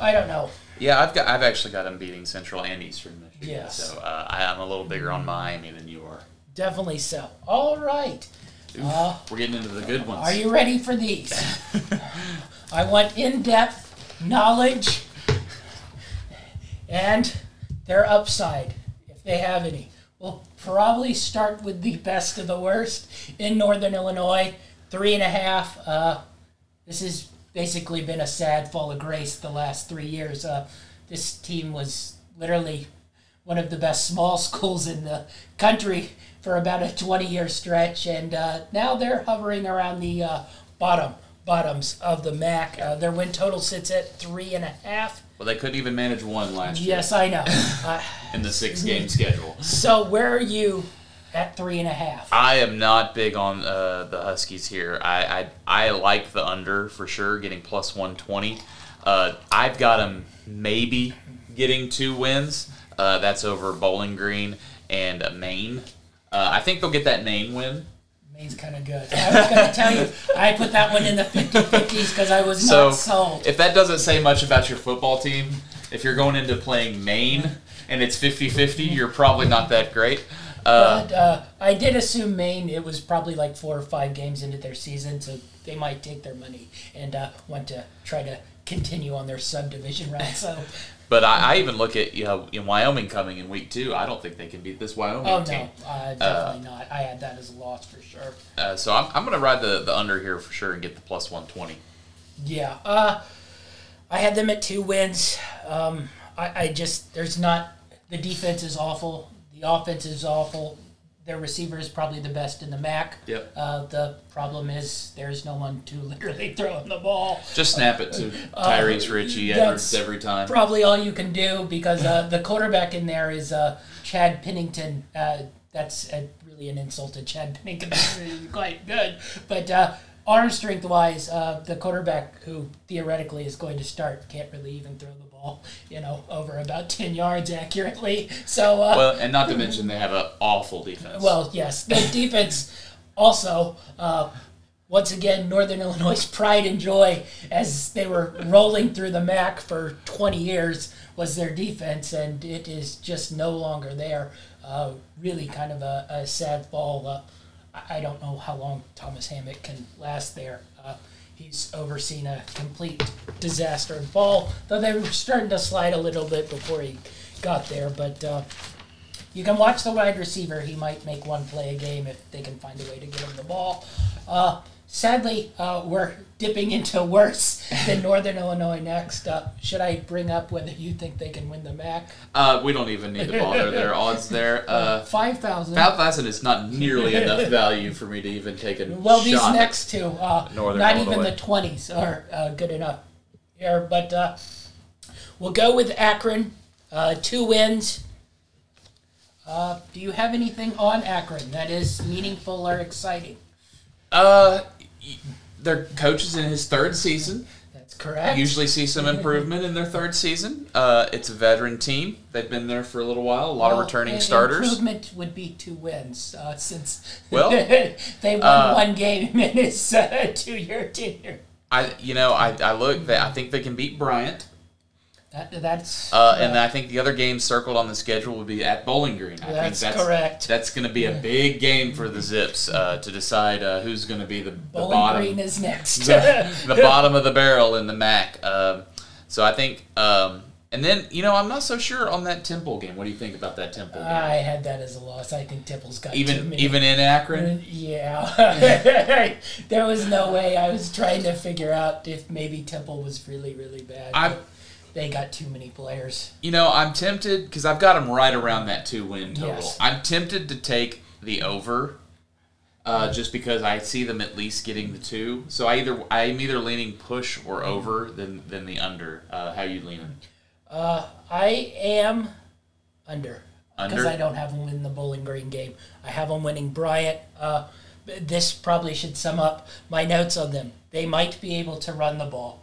I don't know. Yeah, I've got I've actually got them beating Central and Eastern Michigan. Yes. So uh, I, I'm a little bigger on Miami than you are. Definitely so. All right. Oof, uh, we're getting into the good ones. Are you ready for these? I want in-depth knowledge and their upside, if they have any. We'll probably start with the best of the worst in Northern Illinois. Three and a half. Uh, this has basically been a sad fall of grace the last three years. Uh, this team was literally one of the best small schools in the country for about a twenty-year stretch, and uh, now they're hovering around the uh, bottom bottoms of the M A C. Uh, their win total sits at three and a half. Well, they couldn't even manage one last year. Yes, I know. Uh, in the six-game schedule. So where are you at three and a half? I am not big on uh, the Huskies here. I, I I like the under for sure, getting plus one twenty. Uh, I've got them maybe getting two wins. Uh, that's over Bowling Green and Maine. Uh, I think they'll get that Maine win. Maine's kind of good. I was going to tell you, I put that one in the fifty-fifties because I was so not sold. If that doesn't say much about your football team, if you're going into playing Maine and it's fifty-fifty, you're probably not that great. Uh, but uh, I did assume Maine, it was probably like four or five games into their season, so they might take their money and uh, want to try to continue on their subdivision route. So. But I, I even look at you know in Wyoming coming in week two. I don't think they can beat this Wyoming oh, team. Oh no, uh, definitely uh, not. I had that as a loss for sure. Uh, so I'm I'm going to ride the, the under here for sure and get the plus one twenty. Yeah, uh, I had them at two wins. Um, I, I just there's not the defense is awful. The offense is awful. Their receiver is probably the best in the M A C. Yep. Uh, the problem is there's no one to literally throw him the ball. Just snap it to Tyrese uh, Richey Edwards every time. Probably all you can do because uh, the quarterback in there is uh, Chad Pennington. Uh, that's a, really an insult to Chad Pennington. He's quite good. But uh, arm strength-wise, uh, the quarterback who theoretically is going to start can't really even throw the ball, you know, over about ten yards accurately. So uh, well, and not to mention they have an awful defense. Well, yes, the defense also. Uh, once again, Northern Illinois' pride and joy as they were rolling through the M A C for twenty years was their defense, and it is just no longer there. Uh, really, kind of a, a sad fall. Uh, I don't know how long Thomas Hammett can last there. Uh, He's overseen a complete disaster and fall, though they were starting to slide a little bit before he got there. But uh, you can watch the wide receiver. He might make one play a game if they can find a way to get him the ball. Uh, sadly, uh, we're dipping into worse than Northern Illinois next. Uh, should I bring up whether you think they can win the M A C? Uh, we don't even need to bother their odds there. Uh, five thousand. five thousand is not nearly enough value for me to even take a well, shot. Well, these next two, uh, Northern not Illinois. Even the twenties are uh, good enough here. But uh, we'll go with Akron. Uh, two wins. Uh, do you have anything on Akron that is meaningful or exciting? Uh, their coach is in his third season. That's correct. Usually see some improvement in their third season. Uh, it's a veteran team. They've been there for a little while. A lot well, of returning starters. Improvement would be two wins uh, since well, they won uh, one game in his uh, two-year tenure. I, you know, I I look. I think they can beat Bryant. That, that's uh, and I think the other game circled on the schedule would be at Bowling Green. I that's, think that's correct. That's going to be a big game for the Zips uh, to decide uh, who's going to be the, the Bowling bottom. Bowling Green is next. the, the bottom of the barrel in the M A C. Um, so I think, um, and then you know I'm not so sure on that Temple game. What do you think about that Temple game? I had that as a loss. I think Temple's got even too many. Even in Akron. Yeah, there was no way. I was trying to figure out if maybe Temple was really really bad. I. They got too many players. You know, I'm tempted, because I've got them right around that two-win total. Yes. I'm tempted to take the over, uh, just because I see them at least getting the two. So I either, I'm either leaning push or over than, than the under. Uh, how are you leaning? Uh, I am under. Under? Because I don't have them win the Bowling Green game. I have them winning Bryant. Uh, this probably should sum up my notes on them. They might be able to run the ball.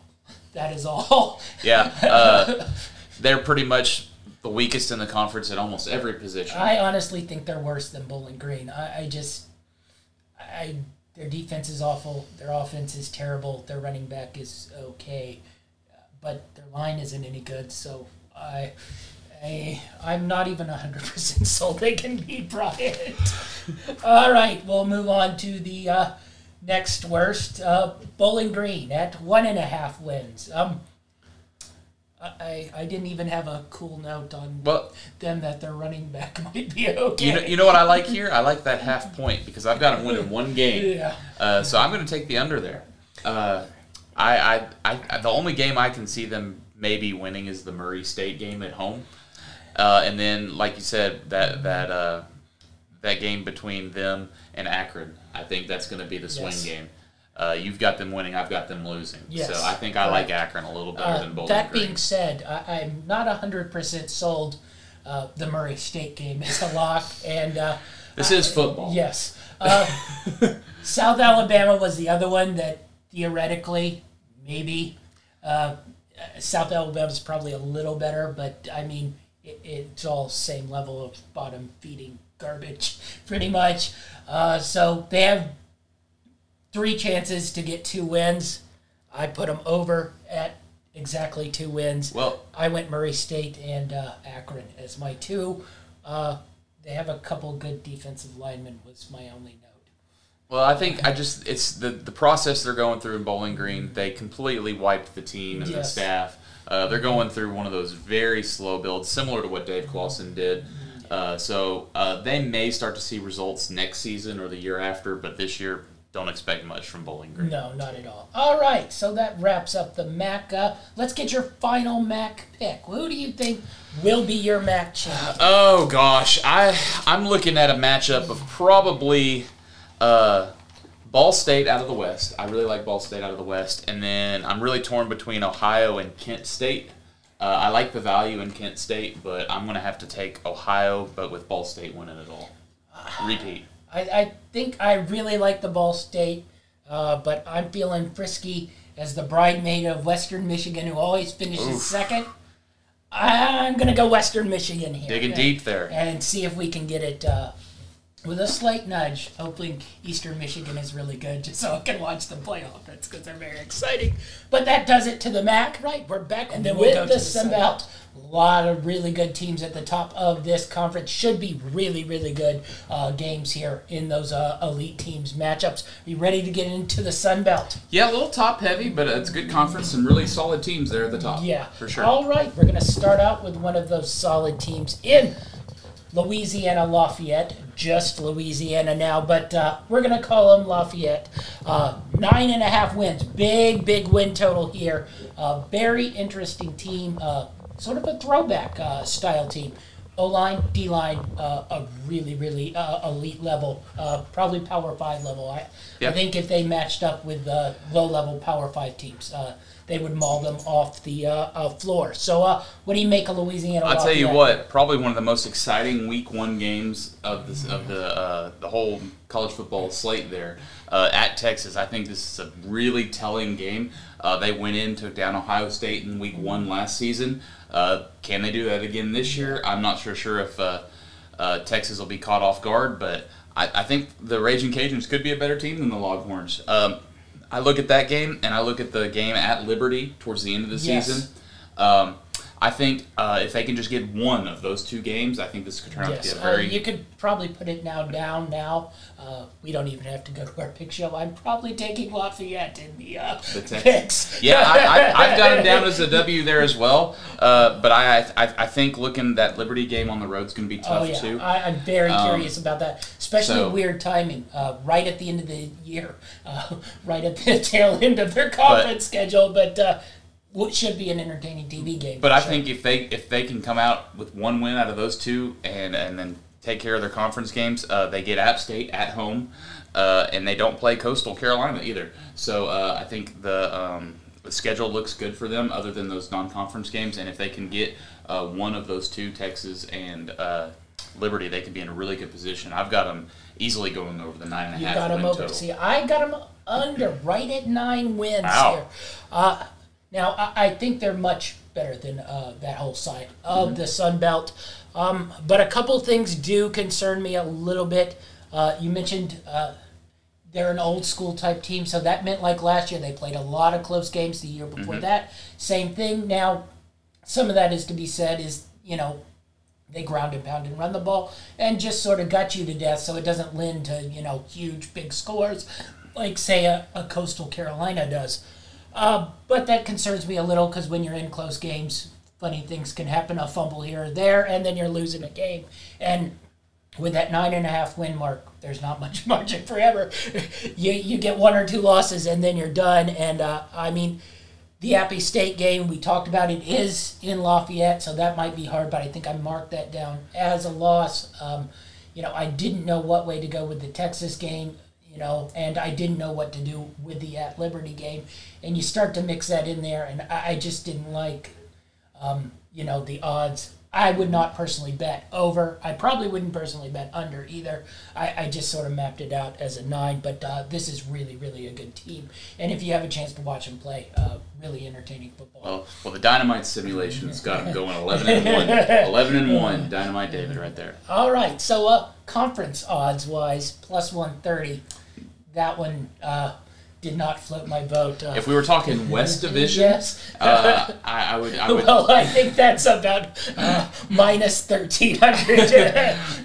That is all. yeah. Uh, they're pretty much the weakest in the conference at almost every position. I honestly think they're worse than Bowling Green. I, I just I their defense is awful. Their offense is terrible. Their running back is okay. But their line isn't any good, so I, I I'm not even one hundred percent sold they can beat Bryant. All right, we'll move on to the uh, – next worst, uh, Bowling Green at one and a half wins. Um, I I didn't even have a cool note on well, them that their running back might be okay. You know, you know what I like here? I like that half point because I've got them winning one game. Yeah. Uh, so I'm going to take the under there. Uh, I, I I the only game I can see them maybe winning is the Murray State game at home, uh, and then like you said that that uh, that game between them and Akron. I think that's going to be the swing yes. game. Uh, you've got them winning. I've got them losing. Yes. So I think I right. like Akron a little better uh, than Bowling That Green. Being said, I, I'm not one hundred percent sold. Uh, the Murray State game is a lock. And, uh, this I, is football. Yes. Uh, South Alabama was the other one that theoretically, maybe. Uh, South Alabama's probably a little better, but, I mean, it, it's all same level of bottom feeding garbage, pretty much. Uh, so they have three chances to get two wins. I put them over at exactly two wins. Well, I went Murray State and uh, Akron as my two. Uh, they have a couple good defensive linemen was my only note. Well, I think I just it's the, the process they're going through in Bowling Green. They completely wiped the team and yes. the staff. Uh, they're going through one of those very slow builds, similar to what Dave Clawson did. Uh, so uh, they may start to see results next season or the year after, but this year don't expect much from Bowling Green. No, not at all. All right, so that wraps up the M A C. Uh, let's get your final M A C pick. Who do you think will be your M A C champion? Oh, gosh. I, I'm looking at a matchup of probably uh, Ball State out of the West. I really like Ball State out of the West. And then I'm really torn between Ohio and Kent State. Uh, I like the value in Kent State, but I'm going to have to take Ohio, but with Ball State winning it all. Repeat. I, I think I really like the Ball State, uh, but I'm feeling frisky as the bridesmaid of Western Michigan, who always finishes Oof. second. I'm going to go Western Michigan here. Digging and, deep there. And see if we can get it uh, with a slight nudge. Hopefully Eastern Michigan is really good, just so I can watch them play offense because they're very exciting. But that does it to the M A C. Right, we're back and then with we'll go the Sunbelt. A lot of really good teams at the top of this conference. Should be really, really good uh, games here in those uh, elite teams matchups. Are you ready to get into the Sunbelt? Yeah, a little top-heavy, but it's a good conference and really solid teams there at the top. Yeah, for sure. All right, we're going to start out with one of those solid teams in Louisiana Lafayette, just Louisiana now, but uh, we're going to call them Lafayette. Uh, nine and a half wins, big, big win total here. Uh, very interesting team, uh, sort of a throwback uh, style team. O-line, D-line, uh, a really, really uh, elite level, uh, probably Power five level. I, yep. I think if they matched up with uh, low-level Power five teams, uh, they would maul them off the uh, uh, floor. So uh, what do you make of Louisiana? I'll tell you what, probably one of the most exciting Week One games of this, of the uh, the whole college football slate there uh, at Texas. I think this is a really telling game. Uh, they went in, took down Ohio State in Week One last season. Uh, can they do that again this year? I'm not sure sure if uh, uh, Texas will be caught off guard, but I, I think the Raging Cajuns could be a better team than the Longhorns. Um, I look at that game, and I look at the game at Liberty towards the end of the yes. season. Um, I think uh, if they can just get one of those two games, I think this could turn out yes, to be a very... Uh, you could probably put it now down now. Uh, we don't even have to go to our pick show. I'm probably taking Lafayette in the, uh, the ten- picks. Yeah, I, I, I've got him down as a W there as well. Uh, but I, I I think looking that Liberty game on the road is going to be tough, oh, yeah. too. I, I'm very um, curious about that, especially so, weird timing. Uh, right at the end of the year, uh, right at the tail end of their conference but, schedule. But... Uh, What should be an entertaining T V game. But I sure. think if they if they can come out with one win out of those two and, and then take care of their conference games, uh, they get App State at home, uh, and they don't play Coastal Carolina either. So uh, I think the, um, the schedule looks good for them other than those non-conference games. And if they can get uh, one of those two, Texas and uh, Liberty, they could be in a really good position. I've got them easily going over the nine and a half. You got them over. Total. See, I got them under right at nine wins Ow. here. Uh, Now, I think they're much better than uh, that whole side of mm-hmm. the Sun Belt. Um, but a couple things do concern me a little bit. Uh, you mentioned uh, they're an old-school type team, so that meant like last year they played a lot of close games the year before mm-hmm. that. Same thing. Now, some of that is to be said is, you know, they ground and pound and run the ball and just sort of gut you to death, so it doesn't lend to, you know, huge, big scores like, say, a, a Coastal Carolina does. Uh, but that concerns me a little because when you're in close games, funny things can happen. A fumble here or there, and then you're losing a game. And with that nine and a half win mark, there's not much margin for error. you you get one or two losses, and then you're done. And uh, I mean, the Appy State game we talked about, it is in Lafayette, so that might be hard. But I think I marked that down as a loss. Um, you know, I didn't know what way to go with the Texas game. You know, and I didn't know what to do with the At Liberty game. And you start to mix that in there, and I just didn't like, um, you know, the odds. I would not personally bet over. I probably wouldn't personally bet under either. I, I just sort of mapped it out as a nine, but uh, this is really, really a good team. And if you have a chance to watch them play, uh, really entertaining football. Well, well, the Dynamite simulation's got them going eleven and one. eleven and one, Dynamite David right there. All right, so uh, conference odds-wise, plus one thirty. That one uh, did not float my boat. Uh, if we were talking West Division, yes. uh, I, I would. I would well, I think that's about uh, minus thirteen hundred.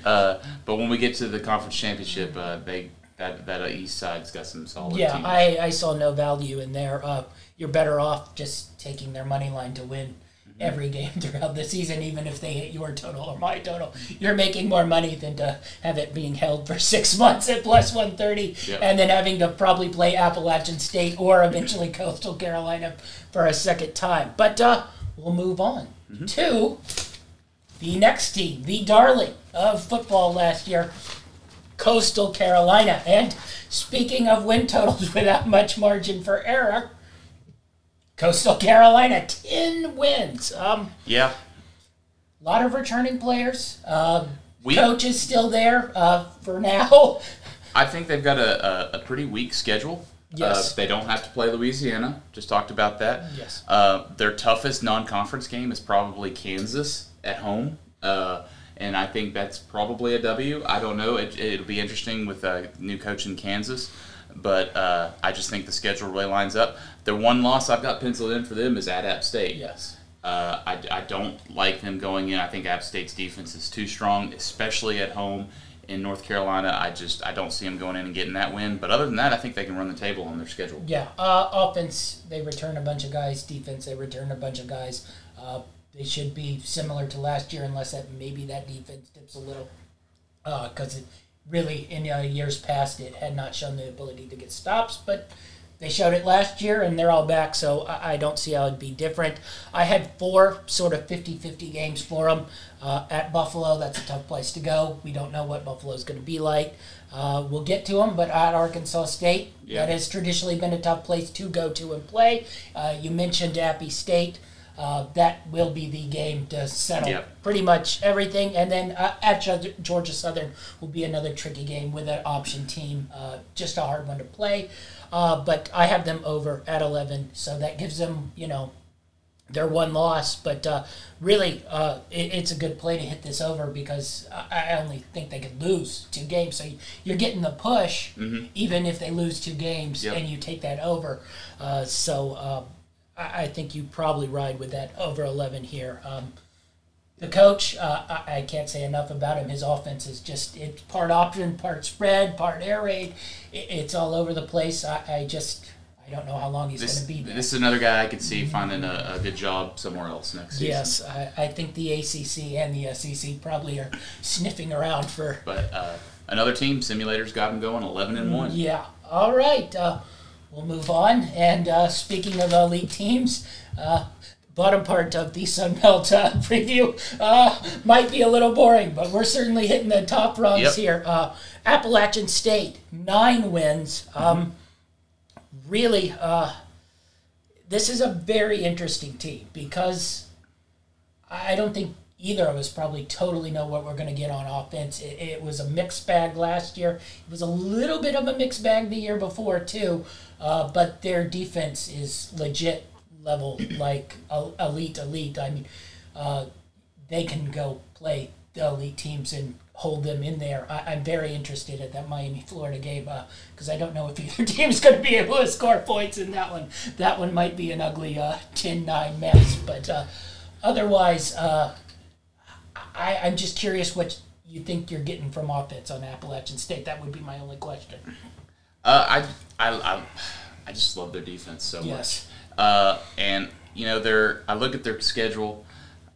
uh, but when we get to the conference championship, uh, they that that uh, East side's got some solid. Yeah, teams. I I saw no value in there. Uh, you're better off just taking their money line to win every game throughout the season, even if they hit your total or my total. You're making more money than to have it being held for six months at plus one thirty, yep. and then having to probably play Appalachian State or eventually Coastal Carolina for a second time. But uh, we'll move on mm-hmm. to the next team, the darling of football last year, Coastal Carolina. And speaking of win totals without much margin for error, Coastal Carolina, ten wins. Um, yeah. A lot of returning players. Uh, we, coach is still there uh, for now. I think they've got a, a, a pretty weak schedule. Yes. Uh, they don't have to play Louisiana. Just talked about that. Yes. Uh, their toughest non-conference game is probably Kansas at home. Uh, and I think that's probably a W. I don't know. It, it'll be interesting with a new coach in Kansas. But uh, I just think the schedule really lines up. The one loss I've got penciled in for them is at App State. Yes. Uh, I, I don't like them going in. I think App State's defense is too strong, especially at home in North Carolina. I just I don't see them going in and getting that win. But other than that, I think they can run the table on their schedule. Yeah. Uh, offense, they return a bunch of guys. Defense, they return a bunch of guys. Uh, they should be similar to last year unless that maybe that defense dips a little because uh, it – really, in uh, years past, it had not shown the ability to get stops, but they showed it last year, and they're all back, so I, I don't see how it'd be different. I had four sort of fifty-fifty games for them uh, at Buffalo. That's a tough place to go. We don't know what Buffalo's going to be like. Uh, we'll get to them, but at Arkansas State, yeah. that has traditionally been a tough place to go to and play. Uh, you mentioned Appy State. Uh, that will be the game to settle yep. pretty much everything. And then uh, at Georgia Southern will be another tricky game with an option team. Uh, just a hard one to play. Uh, but I have them over at eleven, so that gives them, you know, their one loss. But uh, really, uh, it, it's a good play to hit this over because I, I only think they could lose two games. So you're getting the push mm-hmm. even if they lose two games yep. and you take that over. Uh, so... Uh, I think you probably ride with that over eleven here. Um, the coach, uh, I, I can't say enough about him. His offense is just, it's part option, part spread, part air raid. It, it's all over the place. I, I just, I don't know how long he's going to be there. This is another guy I could see finding a, a good job somewhere else next season. Yes, I, I think the A C C and the S E C probably are sniffing around for. But uh, another team, Simulators got him going eleven and one. Yeah, all right. Uh, We'll move on, and uh, speaking of elite teams, uh, bottom part of the Sun Belt uh, preview uh, might be a little boring, but we're certainly hitting the top rungs yep. here. Uh, Appalachian State, nine wins. Um, mm-hmm. Really, uh, this is a very interesting team because I don't think either of us probably totally know what we're going to get on offense. It, it was a mixed bag last year. It was a little bit of a mixed bag the year before, too. Uh, but their defense is legit level, like elite, elite. I mean, uh, they can go play the elite teams and hold them in there. I, I'm very interested at that Miami-Florida game because uh, I don't know if either team's going to be able to score points in that one. That one might be an ugly uh, ten nine mess. But uh, otherwise, uh, I, I'm just curious what you think you're getting from offense on Appalachian State. That would be my only question. Uh, I, I, I, I just love their defense so yes. much. Uh, and, you know, they're, I look at their schedule.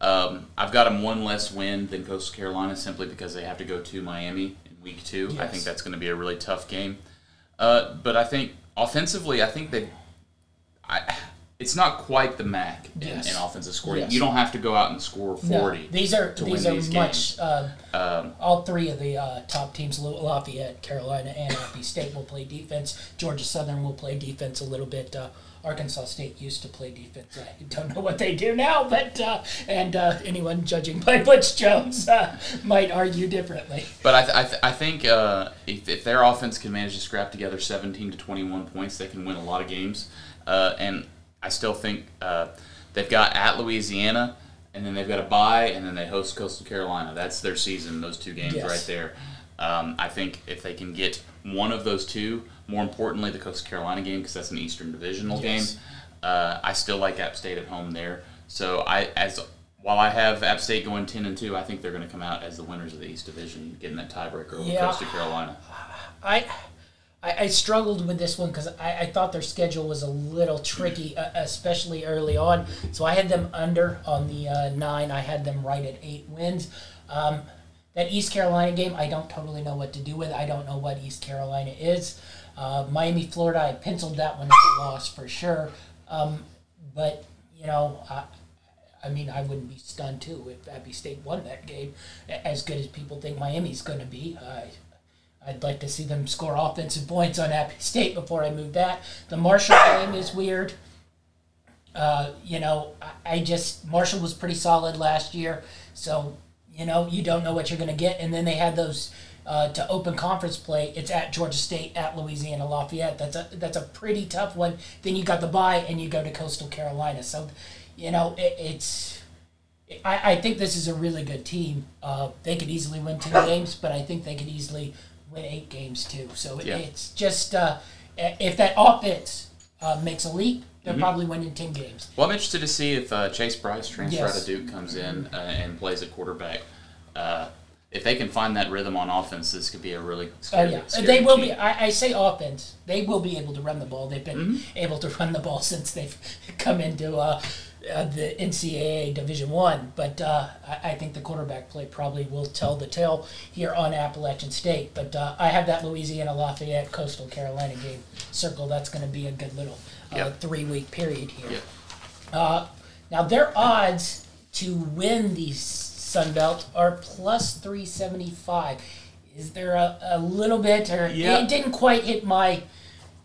Um, I've got them one less win than Coastal Carolina simply because they have to go to Miami in week two. Yes. I think that's going to be a really tough game. Uh, but I think offensively, I think they I, it's not quite the M A C yes. in, in offensive scoring. Yes. You don't have to go out and score forty no, these are, to these win are these games. Much, uh, um, all three of the uh, top teams, Lafayette, Carolina, and Appy State will play defense. Georgia Southern will play defense a little bit. Uh, Arkansas State used to play defense. I don't know what they do now, but uh, and uh, anyone judging by Butch Jones uh, might argue differently. But I, th- I, th- I think uh, if, if their offense can manage to scrap together seventeen to twenty-one points, they can win a lot of games. Uh, and I still think uh, they've got at Louisiana, and then they've got a bye, and then they host Coastal Carolina. That's their season, those two games yes. right there. Um, I think if they can get one of those two, more importantly the Coastal Carolina game because that's an Eastern Divisional yes. game, uh, I still like App State at home there. So I as while I have App State going ten and two, I think they're going to come out as the winners of the East Division, getting that tiebreaker over yeah. Coastal Carolina. I... I struggled with this one because I, I thought their schedule was a little tricky, uh, especially early on. So I had them under on the uh, nine. I had them right at eight wins. Um, that East Carolina game, I don't totally know what to do with. I don't know what East Carolina is. Uh, Miami, Florida, I penciled that one as a loss for sure. Um, but, you know, I, I mean, I wouldn't be stunned, too, if Abbey State won that game, as good as people think Miami's going to be. Uh, I'd like to see them score offensive points on App State before I move that. The Marshall game is weird. Uh, you know, I, I just Marshall was pretty solid last year, so you know you don't know what you're going to get. And then they had those uh, to open conference play. It's at Georgia State, at Louisiana Lafayette. That's a that's a pretty tough one. Then you got the bye and you go to Coastal Carolina. So, you know, it, it's. I, I think this is a really good team. Uh, they could easily win two games, but I think they could easily win eight games too. So it, yeah. it's just uh, if that offense uh, makes a leap, they're mm-hmm. probably winning ten games. Well, I'm interested to see if uh, Chase Bryce, transfer yes. out of Duke, comes in uh, and plays at quarterback. Uh, if they can find that rhythm on offense, this could be a really scary, oh, yeah. scary they will team. Be. I, I say offense. They will be able to run the ball. They've been mm-hmm. able to run the ball since they've come into uh, uh, the N C double A Division One. But uh, I, I think the quarterback play probably will tell the tale here on Appalachian State. But uh, I have that Louisiana Lafayette Coastal Carolina game circled. That's going to be a good little uh, yep. three-week period here. Yep. Uh, now, their odds to win these Sun Belt are plus three seventy-five. Is there a, a little bit, or yep. it didn't quite hit my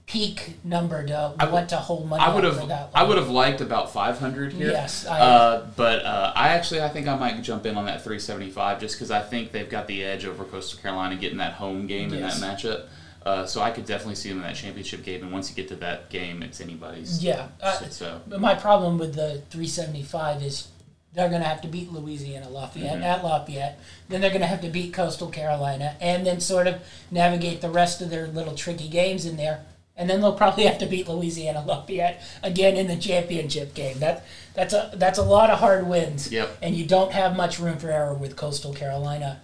peak number to I, what to hold money I would have, for that? I would have liked about five hundred here. Yes, I uh, but uh, I actually I think I might jump in on that three seventy-five just because I think they've got the edge over Coastal Carolina getting that home game yes. in that matchup. Uh, so I could definitely see them in that championship game, and once you get to that game, it's anybody's. Yeah, uh, so, so. But my problem with the three seventy-five is they're going to have to beat Louisiana Lafayette mm-hmm. at Lafayette. Then they're going to have to beat Coastal Carolina and then sort of navigate the rest of their little tricky games in there And then they'll probably have to beat Louisiana Lafayette again in the championship game. That that's a that's a lot of hard wins. Yep. And you don't have much room for error with Coastal Carolina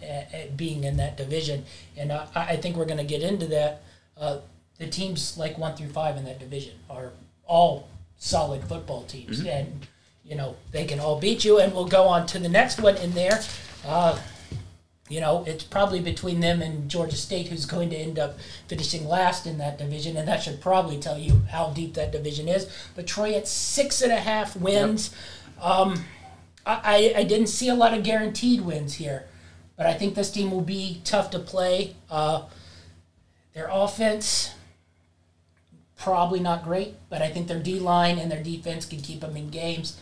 being in that division. And I, I think we're going to get into that. Uh, the teams like one through five in that division are all solid football teams, mm-hmm. and you know they can all beat you. And we'll go on to the next one in there. Uh, You know, it's probably between them and Georgia State who's going to end up finishing last in that division, and that should probably tell you how deep that division is. But Troy at six and a half wins. Yep. Um, I, I didn't see a lot of guaranteed wins here, but I think this team will be tough to play. Uh, their offense, probably not great, but I think their D-line and their defense can keep them in games.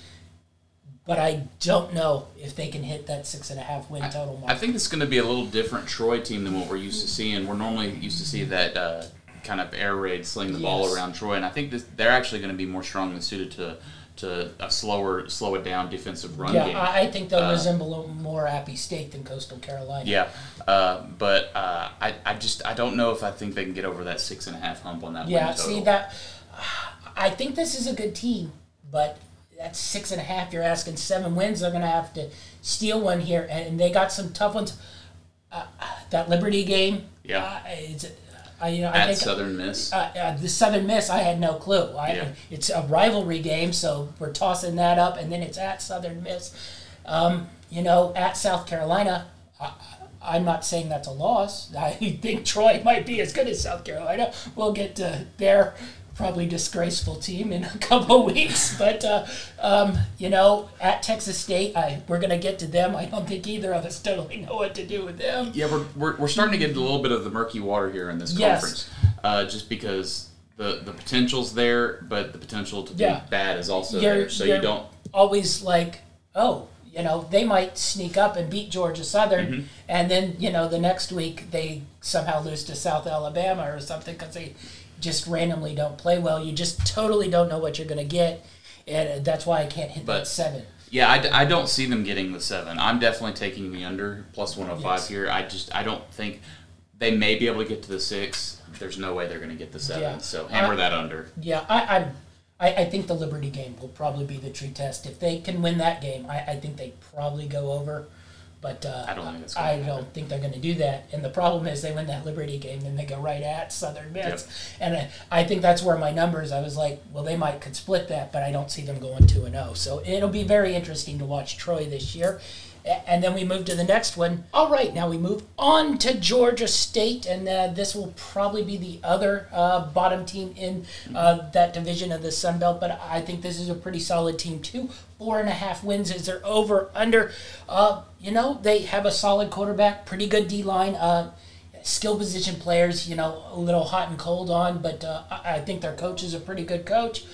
But I don't know if they can hit that six and a half win total mark. I think it's going to be a little different Troy team than what we're used to seeing. We're normally used to see that uh, kind of air raid sling the yes. ball around Troy, and I think this, they're actually going to be more strongly suited to to a slower, slow it down defensive run yeah, game. Yeah, I think they'll uh, resemble a more Appy State than Coastal Carolina. Yeah, uh, but uh, I, I just I don't know if I think they can get over that six and a half hump on that yeah, win total. Yeah, see, that, I think this is a good team, but... That's six and a half. You're asking seven wins. They're going to have to steal one here, and they got some tough ones. Uh, that Liberty game. Yeah. Uh, it's, uh, you know, I At think, Southern Miss. Uh, uh, the Southern Miss, I had no clue. I, yeah. It's a rivalry game, so we're tossing that up, and then it's at Southern Miss. Um, you know, at South Carolina, I, I'm not saying that's a loss. I think Troy might be as good as South Carolina. We'll get to their probably disgraceful team in a couple of weeks, but uh, um, you know, at Texas State, I, we're going to get to them. I don't think either of us totally know what to do with them. Yeah, we're we're, we're starting to get a little bit of the murky water here in this yes. conference, uh, just because the the potential's there, but the potential to be yeah. bad is also you're, there. So you don't always like, oh, you know, they might sneak up and beat Georgia Southern, mm-hmm. and then you know the next week they somehow lose to South Alabama or something because they just randomly don't play well. You just totally don't know what you're going to get, and that's why I can't hit but, that seven. Yeah, I, I don't see them getting the seven. I'm definitely taking the under, plus one oh five yes. here. I just I don't think they may be able to get to the six. There's no way they're going to get the seven, yeah. so hammer I, that under. Yeah, I, I I think the Liberty game will probably be the true test. If they can win that game, I, I think they probably go over. But uh, I don't, think, that's I don't think they're going to do that. And the problem is they win that Liberty game, then they go right at Southern Miss. Yep. And I, I think that's where my numbers, I was like, well, they might could split that, but I don't see them going two and oh. So it'll be very interesting to watch Troy this year. And then we move to the next one. All right, now we move on to Georgia State, and uh, this will probably be the other uh, bottom team in uh, that division of the Sun Belt, but I think this is a pretty solid team, too. Four and a half wins is their over-under. Uh, you know, they have a solid quarterback, pretty good D-line, uh, skill position players, you know, a little hot and cold on, but uh, I think their coach is a pretty good coach.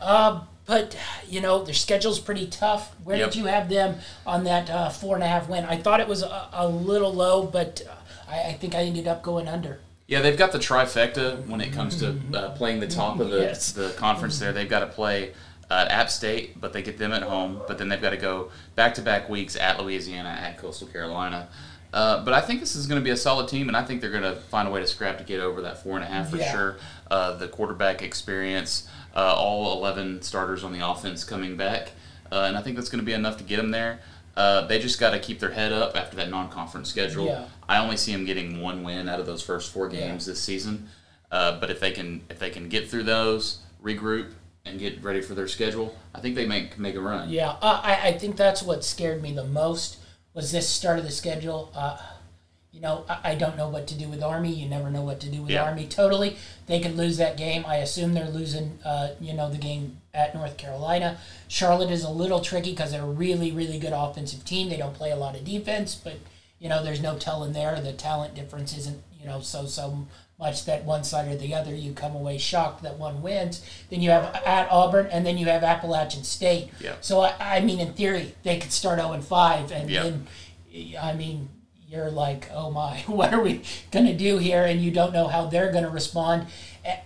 Uh, But, you know, their schedule's pretty tough. Where yep. did you have them on that uh, four and a half win? I thought it was a, a little low, but uh, I, I think I ended up going under. Yeah, they've got the trifecta when it comes to uh, playing the top of the, yes. the conference there. They've got to play uh, at App State, but they get them at home. But then they've got to go back-to-back weeks at Louisiana, at Coastal Carolina. Uh, but I think this is going to be a solid team, and I think they're going to find a way to scrap to get over that four and a half for yeah. sure. Uh, the quarterback experience, uh, all eleven starters on the offense coming back, uh, and I think that's going to be enough to get them there. Uh, they just got to keep their head up after that non-conference schedule. Yeah. I only see them getting one win out of those first four games yeah. this season. Uh, but if they can, if they can get through those, regroup, and get ready for their schedule, I think they make make a run. Yeah, uh, I, I think that's what scared me the most. Was this start of the schedule? Uh, you know, I, I don't know what to do with Army. You never know what to do with yeah. Army totally. They could lose that game. I assume they're losing, uh, you know, the game at North Carolina. Charlotte is a little tricky because they're a really, really good offensive team. They don't play a lot of defense, but, you know, there's no telling there. The talent difference isn't, you know, so, so much that one side or the other you come away shocked that one wins. Then you have at Auburn, and then you have Appalachian State. Yeah. So, I, I mean, in theory, they could start oh and five, and yeah. then, I mean, you're like, oh my, what are we going to do here? And you don't know how they're going to respond.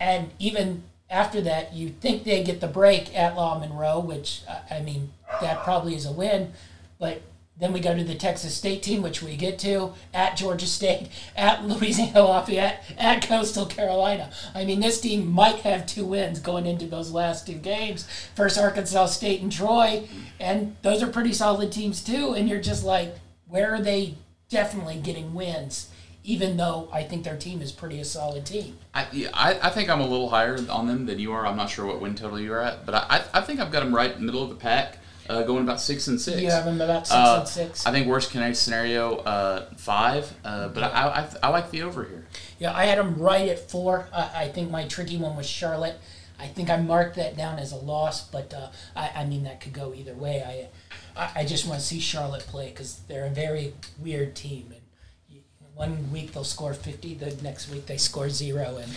And even after that, you think they get the break at Law Monroe, which, I mean, that probably is a win, but Then we go to the Texas State team, which we get to, at Georgia State, at Louisiana Lafayette, at Coastal Carolina. I mean, this team might have two wins going into those last two games. First, Arkansas State and Troy, and those are pretty solid teams too, and you're just like, where are they definitely getting wins, even though I think their team is pretty a solid team? I, yeah, I, I think I'm a little higher on them than you are. I'm not sure what win total you're at, but I, I think I've got them right in the middle of the pack. Uh, going about six and six. You have them about six uh, and six. I think worst case scenario, uh, five. Uh, but yeah. I, I I like the over here. Yeah, I had them right at four. I, I think my tricky one was Charlotte. I think I marked that down as a loss, but uh, I I mean that could go either way. I I, I just want to see Charlotte play because they're a very weird team. And you, one week they'll score fifty, the next week they score zero, and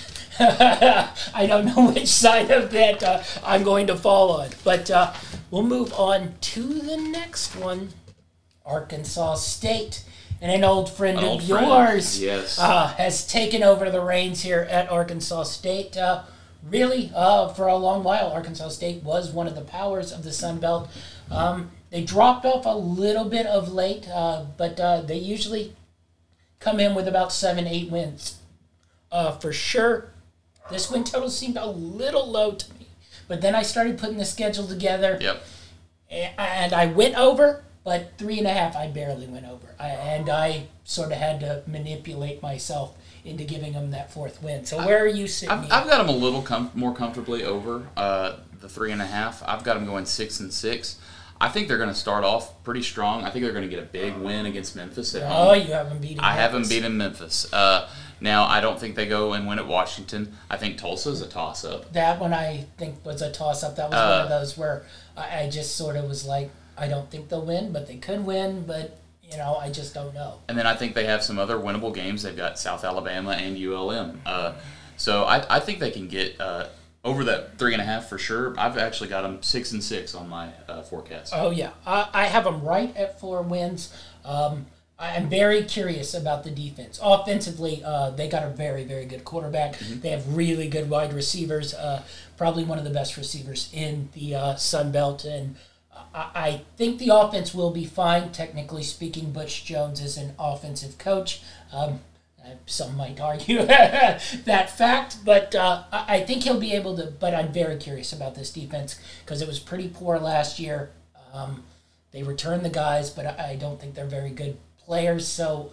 I don't know which side of that uh, I'm going to fall on, but. Uh, We'll move on to the next one, Arkansas State. And an old friend an old of yours friend. Yes. Uh, has taken over the reins here at Arkansas State. Uh, really, uh, for a long while, Arkansas State was one of the powers of the Sun Belt. Um, they dropped off a little bit of late, uh, but uh, they usually come in with about seven, eight wins uh, for sure. This win total seemed a little low to me. But then I started putting the schedule together, yep. and I went over, but three and a half, I barely went over. I, and I sort of had to manipulate myself into giving them that fourth win. So where I, are you sitting? I've, I've got them a little com- more comfortably over uh, the three and a half. I've got them going six and six. I think they're going to start off pretty strong. I think they're going to get a big win against Memphis at home. Oh, you haven't beaten I Memphis. haven't beaten Memphis. Uh Now, I don't think they go and win at Washington. I think Tulsa's a toss-up. That one I think was a toss-up. That was uh, one of those where I just sort of was like, I don't think they'll win, but they could win, but, you know, I just don't know. And then I think they have some other winnable games. They've got South Alabama and U L M. Uh, so I, I think they can get uh, over that three and a half for sure. I've actually got them six and six on my uh, forecast. Oh, yeah. I, I have them right at four wins. Um I'm very curious about the defense. Offensively, uh, they got a very, very good quarterback. Mm-hmm. They have really good wide receivers, uh, probably one of the best receivers in the uh, Sun Belt. And I-, I think the offense will be fine, technically speaking. Butch Jones is an offensive coach. Um, some might argue that fact, but uh, I-, I think he'll be able to. But I'm very curious about this defense because it was pretty poor last year. Um, they returned the guys, but I, I don't think they're very good players, so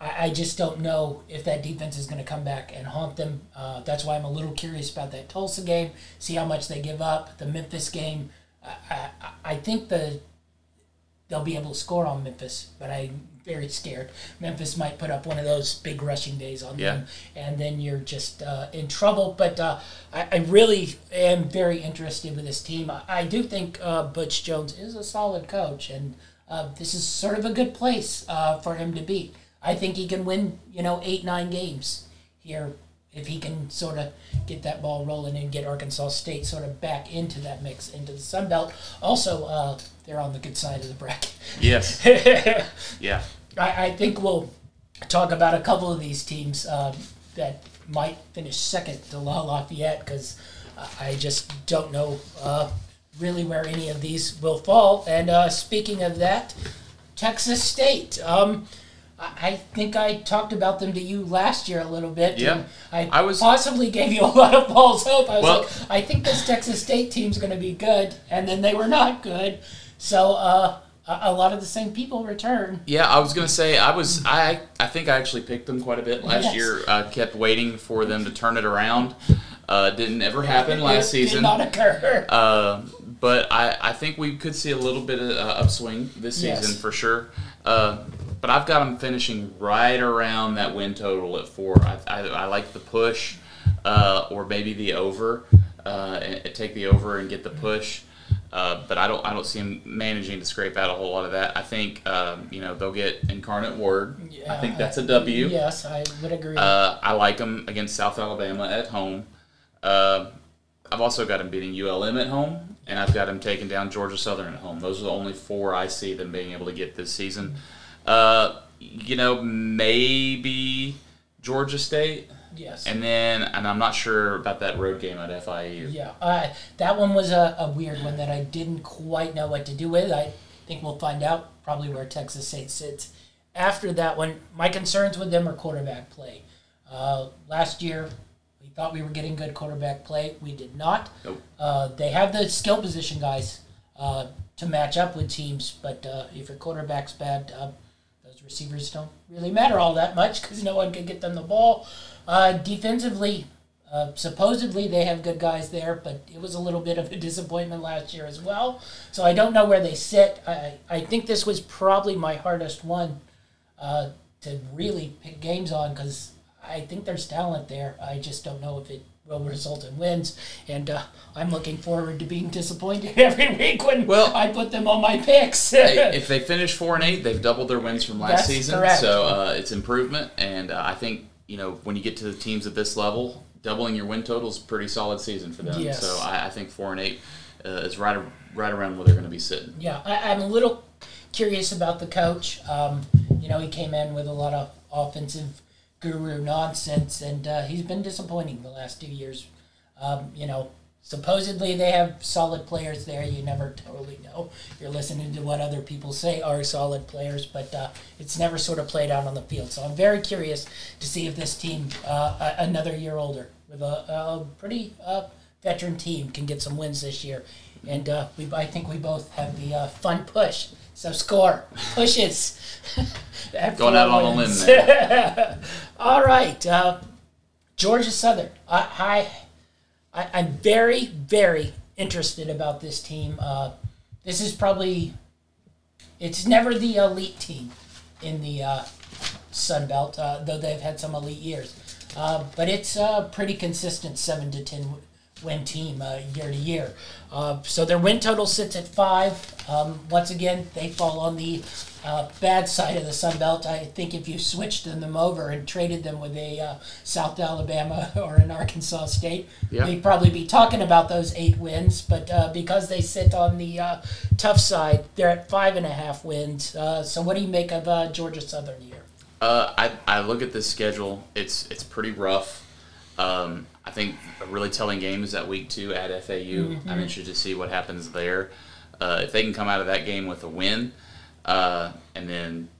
I, I just don't know if that defense is going to come back and haunt them. Uh, that's why I'm a little curious about that Tulsa game, see how much they give up. The Memphis game, I, I, I think the they'll be able to score on Memphis, but I'm very scared. Memphis might put up one of those big rushing days on yeah. them, and then you're just uh, in trouble. But uh, I, I really am very interested with this team. I, I do think uh, Butch Jones is a solid coach, and Uh, this is sort of a good place uh, for him to be. I think he can win, you know, eight, nine games here if he can sort of get that ball rolling and get Arkansas State sort of back into that mix, into the Sun Belt. Also, uh, they're on the good side of the bracket. Yes. yeah. I, I think we'll talk about a couple of these teams uh, that might finish second to La Lafayette because I just don't know uh, really where any of these will fall. And uh, speaking of that, Texas State. Um, I think I talked about them to you last year a little bit. Yeah. I, I was, possibly gave you a lot of false hope. I was well, like, I think this Texas State team's going to be good, and then they were not good. So uh, a, a lot of the same people return. Yeah, I was going to say, I was. I I think I actually picked them quite a bit last yes. year. I kept waiting for them to turn it around. Uh, didn't ever happen last season. Did not occur. Uh, But I, I think we could see a little bit of uh, upswing this season yes. for sure. Uh, but I've got them finishing right around that win total at four. I I, I like the push uh, or maybe the over. Uh, and, and take the over and get the push. Uh, but I don't I don't see them managing to scrape out a whole lot of that. I think um, you know they'll get Incarnate Word. Yeah, I think that's a W. Yes, I would agree. Uh, I like them against South Alabama at home. Uh, I've also got them beating U L M at home. And I've got them taking down Georgia Southern at home. Those are the only four I see them being able to get this season. Uh, you know, maybe Georgia State. Yes. And then, and I'm not sure about that road game at F I U. Yeah, uh, that one was a, a weird one that I didn't quite know what to do with. I I think we'll find out probably where Texas State sits after that one. My concerns with them are quarterback play. Uh, last year, we thought we were getting good quarterback play. We did not. Nope. Uh, they have the skill position guys uh, to match up with teams, but uh, if your quarterback's bad, uh, those receivers don't really matter all that much because no one can get them the ball. Uh, defensively, Uh, supposedly they have good guys there, but it was a little bit of a disappointment last year as well. So I don't know where they sit. I, I think this was probably my hardest one uh, to really pick games on because I think there's talent there. I just don't know if it will result in wins. And uh, I'm looking forward to being disappointed every week when well, I put them on my picks. Hey, if they finish four and eight, they've doubled their wins from last That's season. Correct. So uh, it's improvement. And uh, I think, you know, when you get to the teams at this level, doubling your win total is a pretty solid season for them. Yes. So I, I think four and eight uh, is right right around where they're going to be sitting. Yeah, I, I'm a little curious about the coach. Um, you know, he came in with a lot of offensive guru nonsense, and uh, he's been disappointing the last two years. Um, you know, supposedly they have solid players there. You never totally know. You're listening to what other people say are solid players, but uh, it's never sort of played out on the field. So I'm very curious to see if this team, uh, another year older, with a, a pretty uh, veteran team, can get some wins this year. And uh, we, I think we both have the uh, fun push. So score. Pushes. Going out on a limb there. All right. Uh, Georgia Southern. I, I, I, I'm very, very interested about this team. Uh, this is probably, it's never the elite team in the uh, Sun Belt, uh, though they've had some elite years. Uh, but it's a pretty consistent seven to ten win team uh, year to year. Uh, so their win total sits at five. Um, once again, they fall on the uh, bad side of the Sun Belt. I think if you switched them over and traded them with a uh, South Alabama or an Arkansas State, yeah. we'd probably be talking about those eight wins. But uh, because they sit on the uh, tough side, they're at five and a half wins. Uh, so what do you make of uh, Georgia Southern here? Uh, I I look at this schedule. It's it's pretty rough. Um, I think a really telling game is that week two at F A U. Mm-hmm. I'm interested to see what happens there. Uh, if they can come out of that game with a win, uh, and then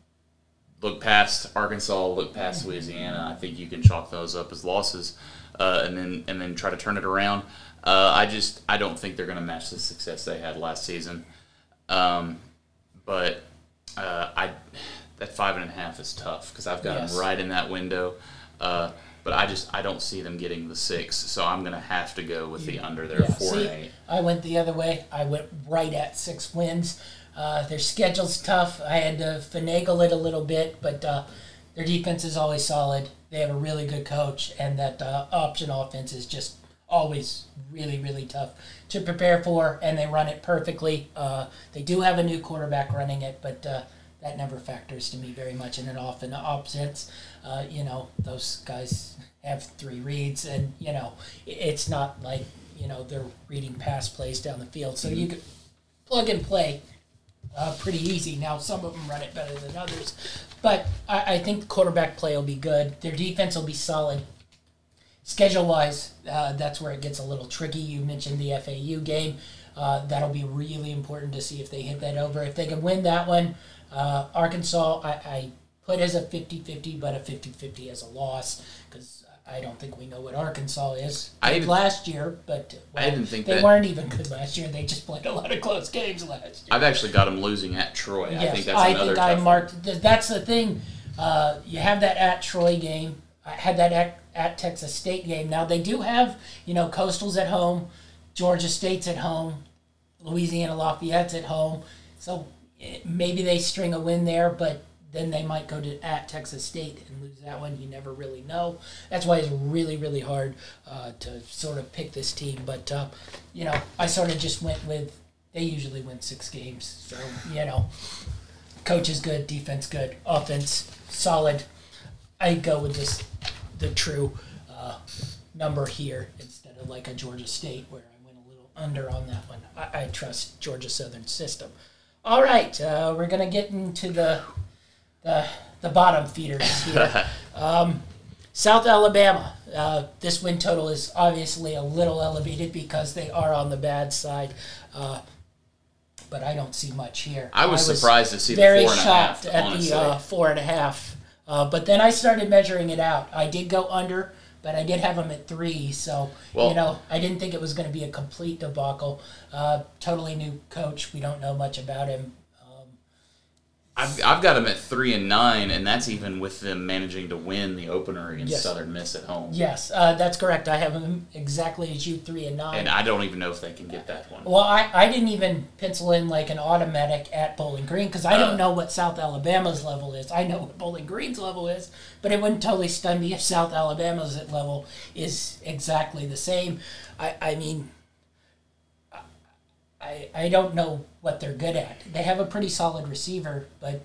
look past Arkansas, look past mm-hmm. Louisiana, I think you can chalk those up as losses, uh, and then and then try to turn it around. Uh, I just I don't think they're going to match the success they had last season. Um, but uh, I. That five and a half is tough because I've got yes. them right in that window, uh, but I just I don't see them getting the six, so I'm gonna have to go with the under there yeah. four see, and eight. I went the other way. I went right at six wins. Uh, their schedule's tough. I had to finagle it a little bit, but uh, their defense is always solid. They have a really good coach, and that uh, option offense is just always really really tough to prepare for, and they run it perfectly. Uh, they do have a new quarterback running it, but. Uh, That never factors to me very much, and it often upsets. Uh, you know, those guys have three reads, and you know, it's not like you know they're reading pass plays down the field. So you could plug and play uh, pretty easy. Now some of them run it better than others, but I, I think quarterback play will be good. Their defense will be solid. Schedule-wise, uh, that's where it gets a little tricky. You mentioned the F A U game. Uh, that'll be really important to see if they hit that over. If they can win that one. Uh, Arkansas, I, I put as a fifty-fifty, but a fifty-fifty as a loss because I don't think we know what Arkansas is I even, last year. But well, I didn't think they that, weren't even good last year. They just played a lot of close games last year. I've actually got them losing at Troy. Yes, I think that's I another think I one. marked. That's the thing. Uh, you have that at Troy game. I had that at, at Texas State game. Now they do have, you know, Coastal's at home, Georgia State's at home, Louisiana Lafayette's at home. So. Maybe they string a win there, but then they might go to at Texas State and lose that one. You never really know. That's why it's really, really hard uh, to sort of pick this team. But, uh, you know, I sort of just went with they usually win six games. So, you know, coach is good, defense good, offense solid. I go with just the true uh, number here instead of like a Georgia State where I went a little under on that one. I, I trust Georgia Southern system. All right, uh, we're going to get into the the, the bottom feeders here. um, South Alabama, uh, this win total is obviously a little elevated because they are on the bad side. Uh, but I don't see much here. I was, I was surprised to see the four and a half. Very shocked at the uh, four and a half. Uh, but then I started measuring it out. I did go under, but I did have them at three. So, well, you know, I didn't think it was going to be a complete debacle. Uh, totally new coach. We don't know much about him. Um, I've I've got them at three and nine, and that's even with them managing to win the opener against yes. Southern Miss at home. Yes, uh, that's correct. I have them exactly as you, three and nine. And I don't even know if they can get that one. Well, I, I didn't even pencil in like an automatic at Bowling Green because I uh, don't know what South Alabama's level is. I know what Bowling Green's level is, but it wouldn't totally stun me if South Alabama's level is exactly the same. I, I mean... I, I don't know what they're good at. They have a pretty solid receiver, but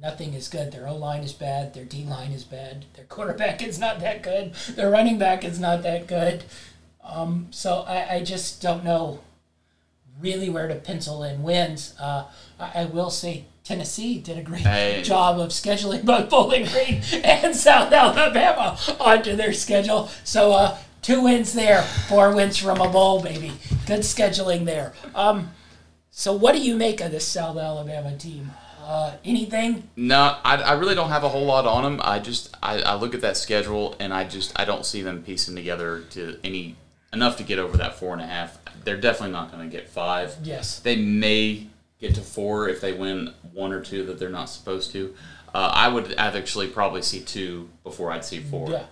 nothing is good. Their O-line is bad. Their D-line is bad. Their quarterback is not that good. Their running back is not that good. Um, so I, I just don't know really where to pencil in wins. Uh, I, I will say Tennessee did a great hey. job of scheduling both Bowling Green and South Alabama onto their schedule. So... Uh, Two wins there, four wins from a bowl, baby. Good scheduling there. Um, so what do you make of this South Alabama team? Uh, anything? No, I, I really don't have a whole lot on them. I just I, I look at that schedule and I just I don't see them piecing together to any enough to get over that four and a half. They're definitely not going to get five. Yes, they may get to four if they win one or two that they're not supposed to. Uh, I would I'd actually probably see two before I'd see four. Yeah.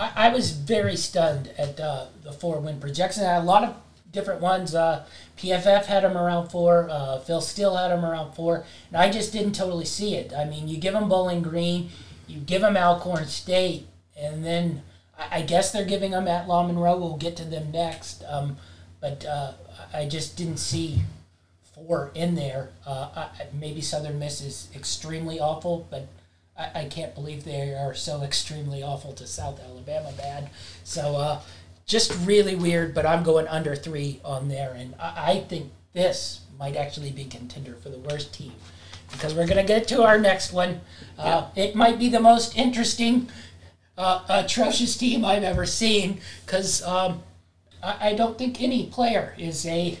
I was very stunned at uh, the four-win projection. I had a lot of different ones. Uh, P F F had them around four. Uh, Phil Steele had them around four. And I just didn't totally see it. I mean, you give them Bowling Green, you give them Alcorn State, and then I guess they're giving them at La Monroe. We'll get to them next. Um, but uh, I just didn't see four in there. Uh, I, maybe Southern Miss is extremely awful, but... I can't believe they are so extremely awful to South Alabama bad. So uh, just really weird, but I'm going under three on there. And I, I think this might actually be contender for the worst team because we're going to get to our next one. Uh, yeah. It might be the most interesting, uh, atrocious team I've ever seen because um, I, I don't think any player is a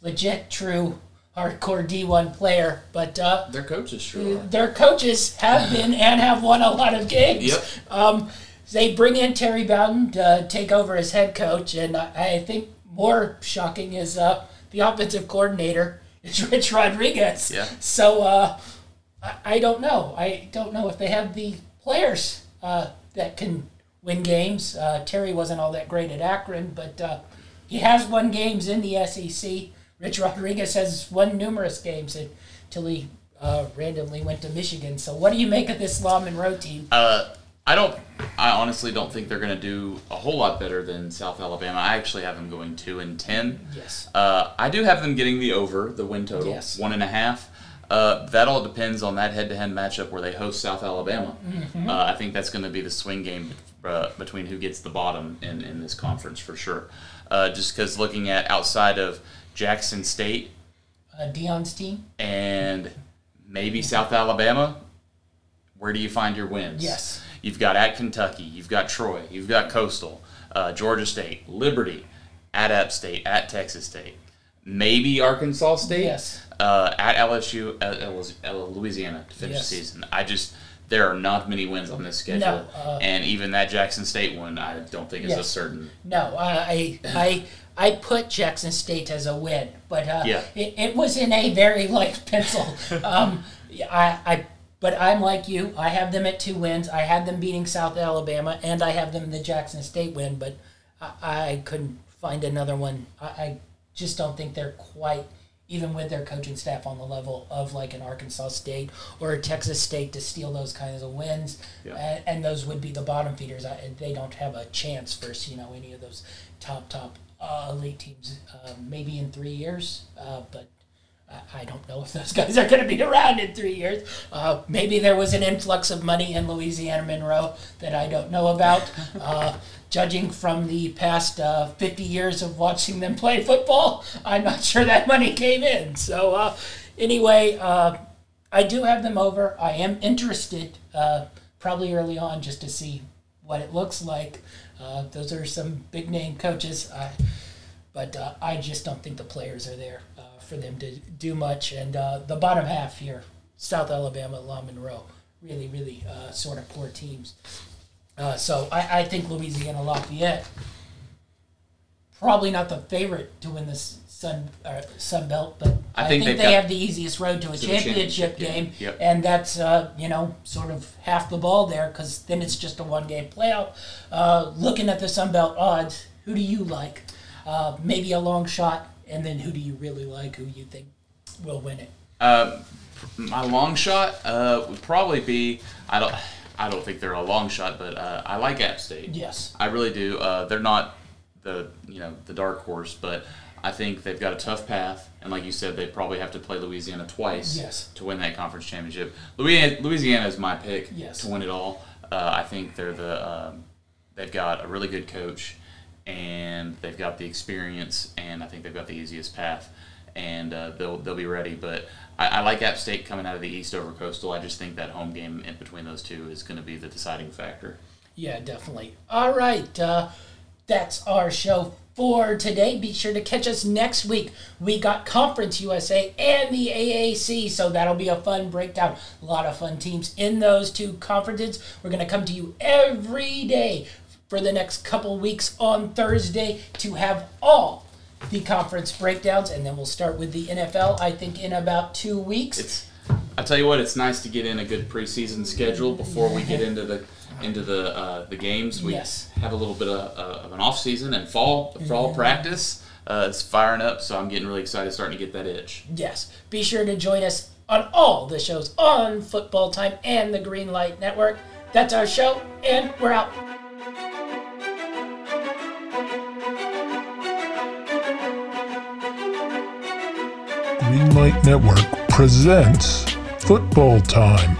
legit, true hardcore D one player, but uh, their coaches sure are. Their coaches have been and have won a lot of games. Yep. Um, they bring in Terry Bowden to take over as head coach, and I, I think more shocking is uh, the offensive coordinator is Rich Rodriguez. Yeah. So uh, I, I don't know. I don't know if they have the players uh, that can win games. Uh, Terry wasn't all that great at Akron, but uh, he has won games in the S E C. Rich Rodriguez has won numerous games until he uh, randomly went to Michigan. So what do you make of this La Monroe team? Uh, I don't. I honestly don't think they're going to do a whole lot better than South Alabama. I actually have them going two and ten. Yes. Uh, I do have them getting the over, the win total, yes. one and a half. Uh, that all depends on that head-to-head matchup where they host South Alabama. Mm-hmm. Uh, I think that's going to be the swing game uh, between who gets the bottom in, in this conference for sure. Uh, just because looking at outside of Jackson State, uh, Dion's team, and maybe South Alabama, where do you find your wins? Yes. You've got at Kentucky, you've got Troy, you've got Coastal, uh, Georgia State, Liberty, at App State, at Texas State, maybe Arkansas State, yes. uh, at L S U, uh, Louisiana to finish yes. the season. I just... There are not many wins on this schedule, no, uh, and even that Jackson State one, I don't think is yes. a certain. No, I, I, I put Jackson State as a win, but uh, yeah. it, it was in a very light pencil. um, I, I, but I'm like you. I have them at two wins. I had them beating South Alabama, and I have them the Jackson State win. But I, I couldn't find another one. I, I just don't think they're quite. Even with their coaching staff on the level of like an Arkansas State or a Texas State to steal those kinds of wins, yeah. and, and those would be the bottom feeders. I, they don't have a chance versus you know any of those top top uh, elite teams. Uh, maybe in three years, uh, but I, I don't know if those guys are going to be around in three years. Uh, maybe there was an influx of money in Louisiana Monroe that I don't know about. Uh, Judging from the past uh, fifty years of watching them play football, I'm not sure that money came in. So uh, anyway, uh, I do have them over. I am interested uh, probably early on just to see what it looks like. Uh, those are some big-name coaches, uh, but uh, I just don't think the players are there uh, for them to do much. And uh, the bottom half here, South Alabama, La Monroe, really, really uh, sort of poor teams. Uh, so I, I think Louisiana Lafayette, probably not the favorite to win this Sun uh, Sun Belt, but I, I think, think they have the easiest road to a to championship, championship game, yeah. yep. and that's uh, you know sort of half the ball there, because then it's just a one-game playoff. Uh, looking at the Sun Belt odds, who do you like? Uh, maybe a long shot, and then who do you really like? Who you think will win it? Uh, my long shot uh, would probably be I don't I don't think they're a long shot, but uh, I like App State. Yes, I really do. Uh, they're not the you know the dark horse, but I think they've got a tough path, and like you said, they probably have to play Louisiana twice yes. to win that conference championship. Louisiana, Louisiana is my pick yes. to win it all. Uh, I think they're the um, they've got a really good coach, and they've got the experience, and I think they've got the easiest path, and uh, they'll they'll be ready. But I, I like App State coming out of the East over Coastal. I just think that home game in between those two is going to be the deciding factor. Yeah, definitely. All right. Uh, That's our show for today. Be sure to catch us next week. We got Conference U S A and the A A C, so that'll be a fun breakdown. A lot of fun teams in those two conferences. We're going to come to you every day for the next couple weeks on Thursday to have all the conference breakdowns, and then we'll start with the N F L, I think, in about two weeks. It's, I tell you what, it's nice to get in a good preseason schedule before we get into the... into the uh, the games. We yes. have a little bit of, uh, of an off season, and fall the fall mm-hmm. practice uh, is firing up, so I'm getting really excited, starting to get that itch. Yes. Be sure to join us on all the shows on Football Time and the Green Light Network. That's our show, and we're out. Green Light Network presents Football Time.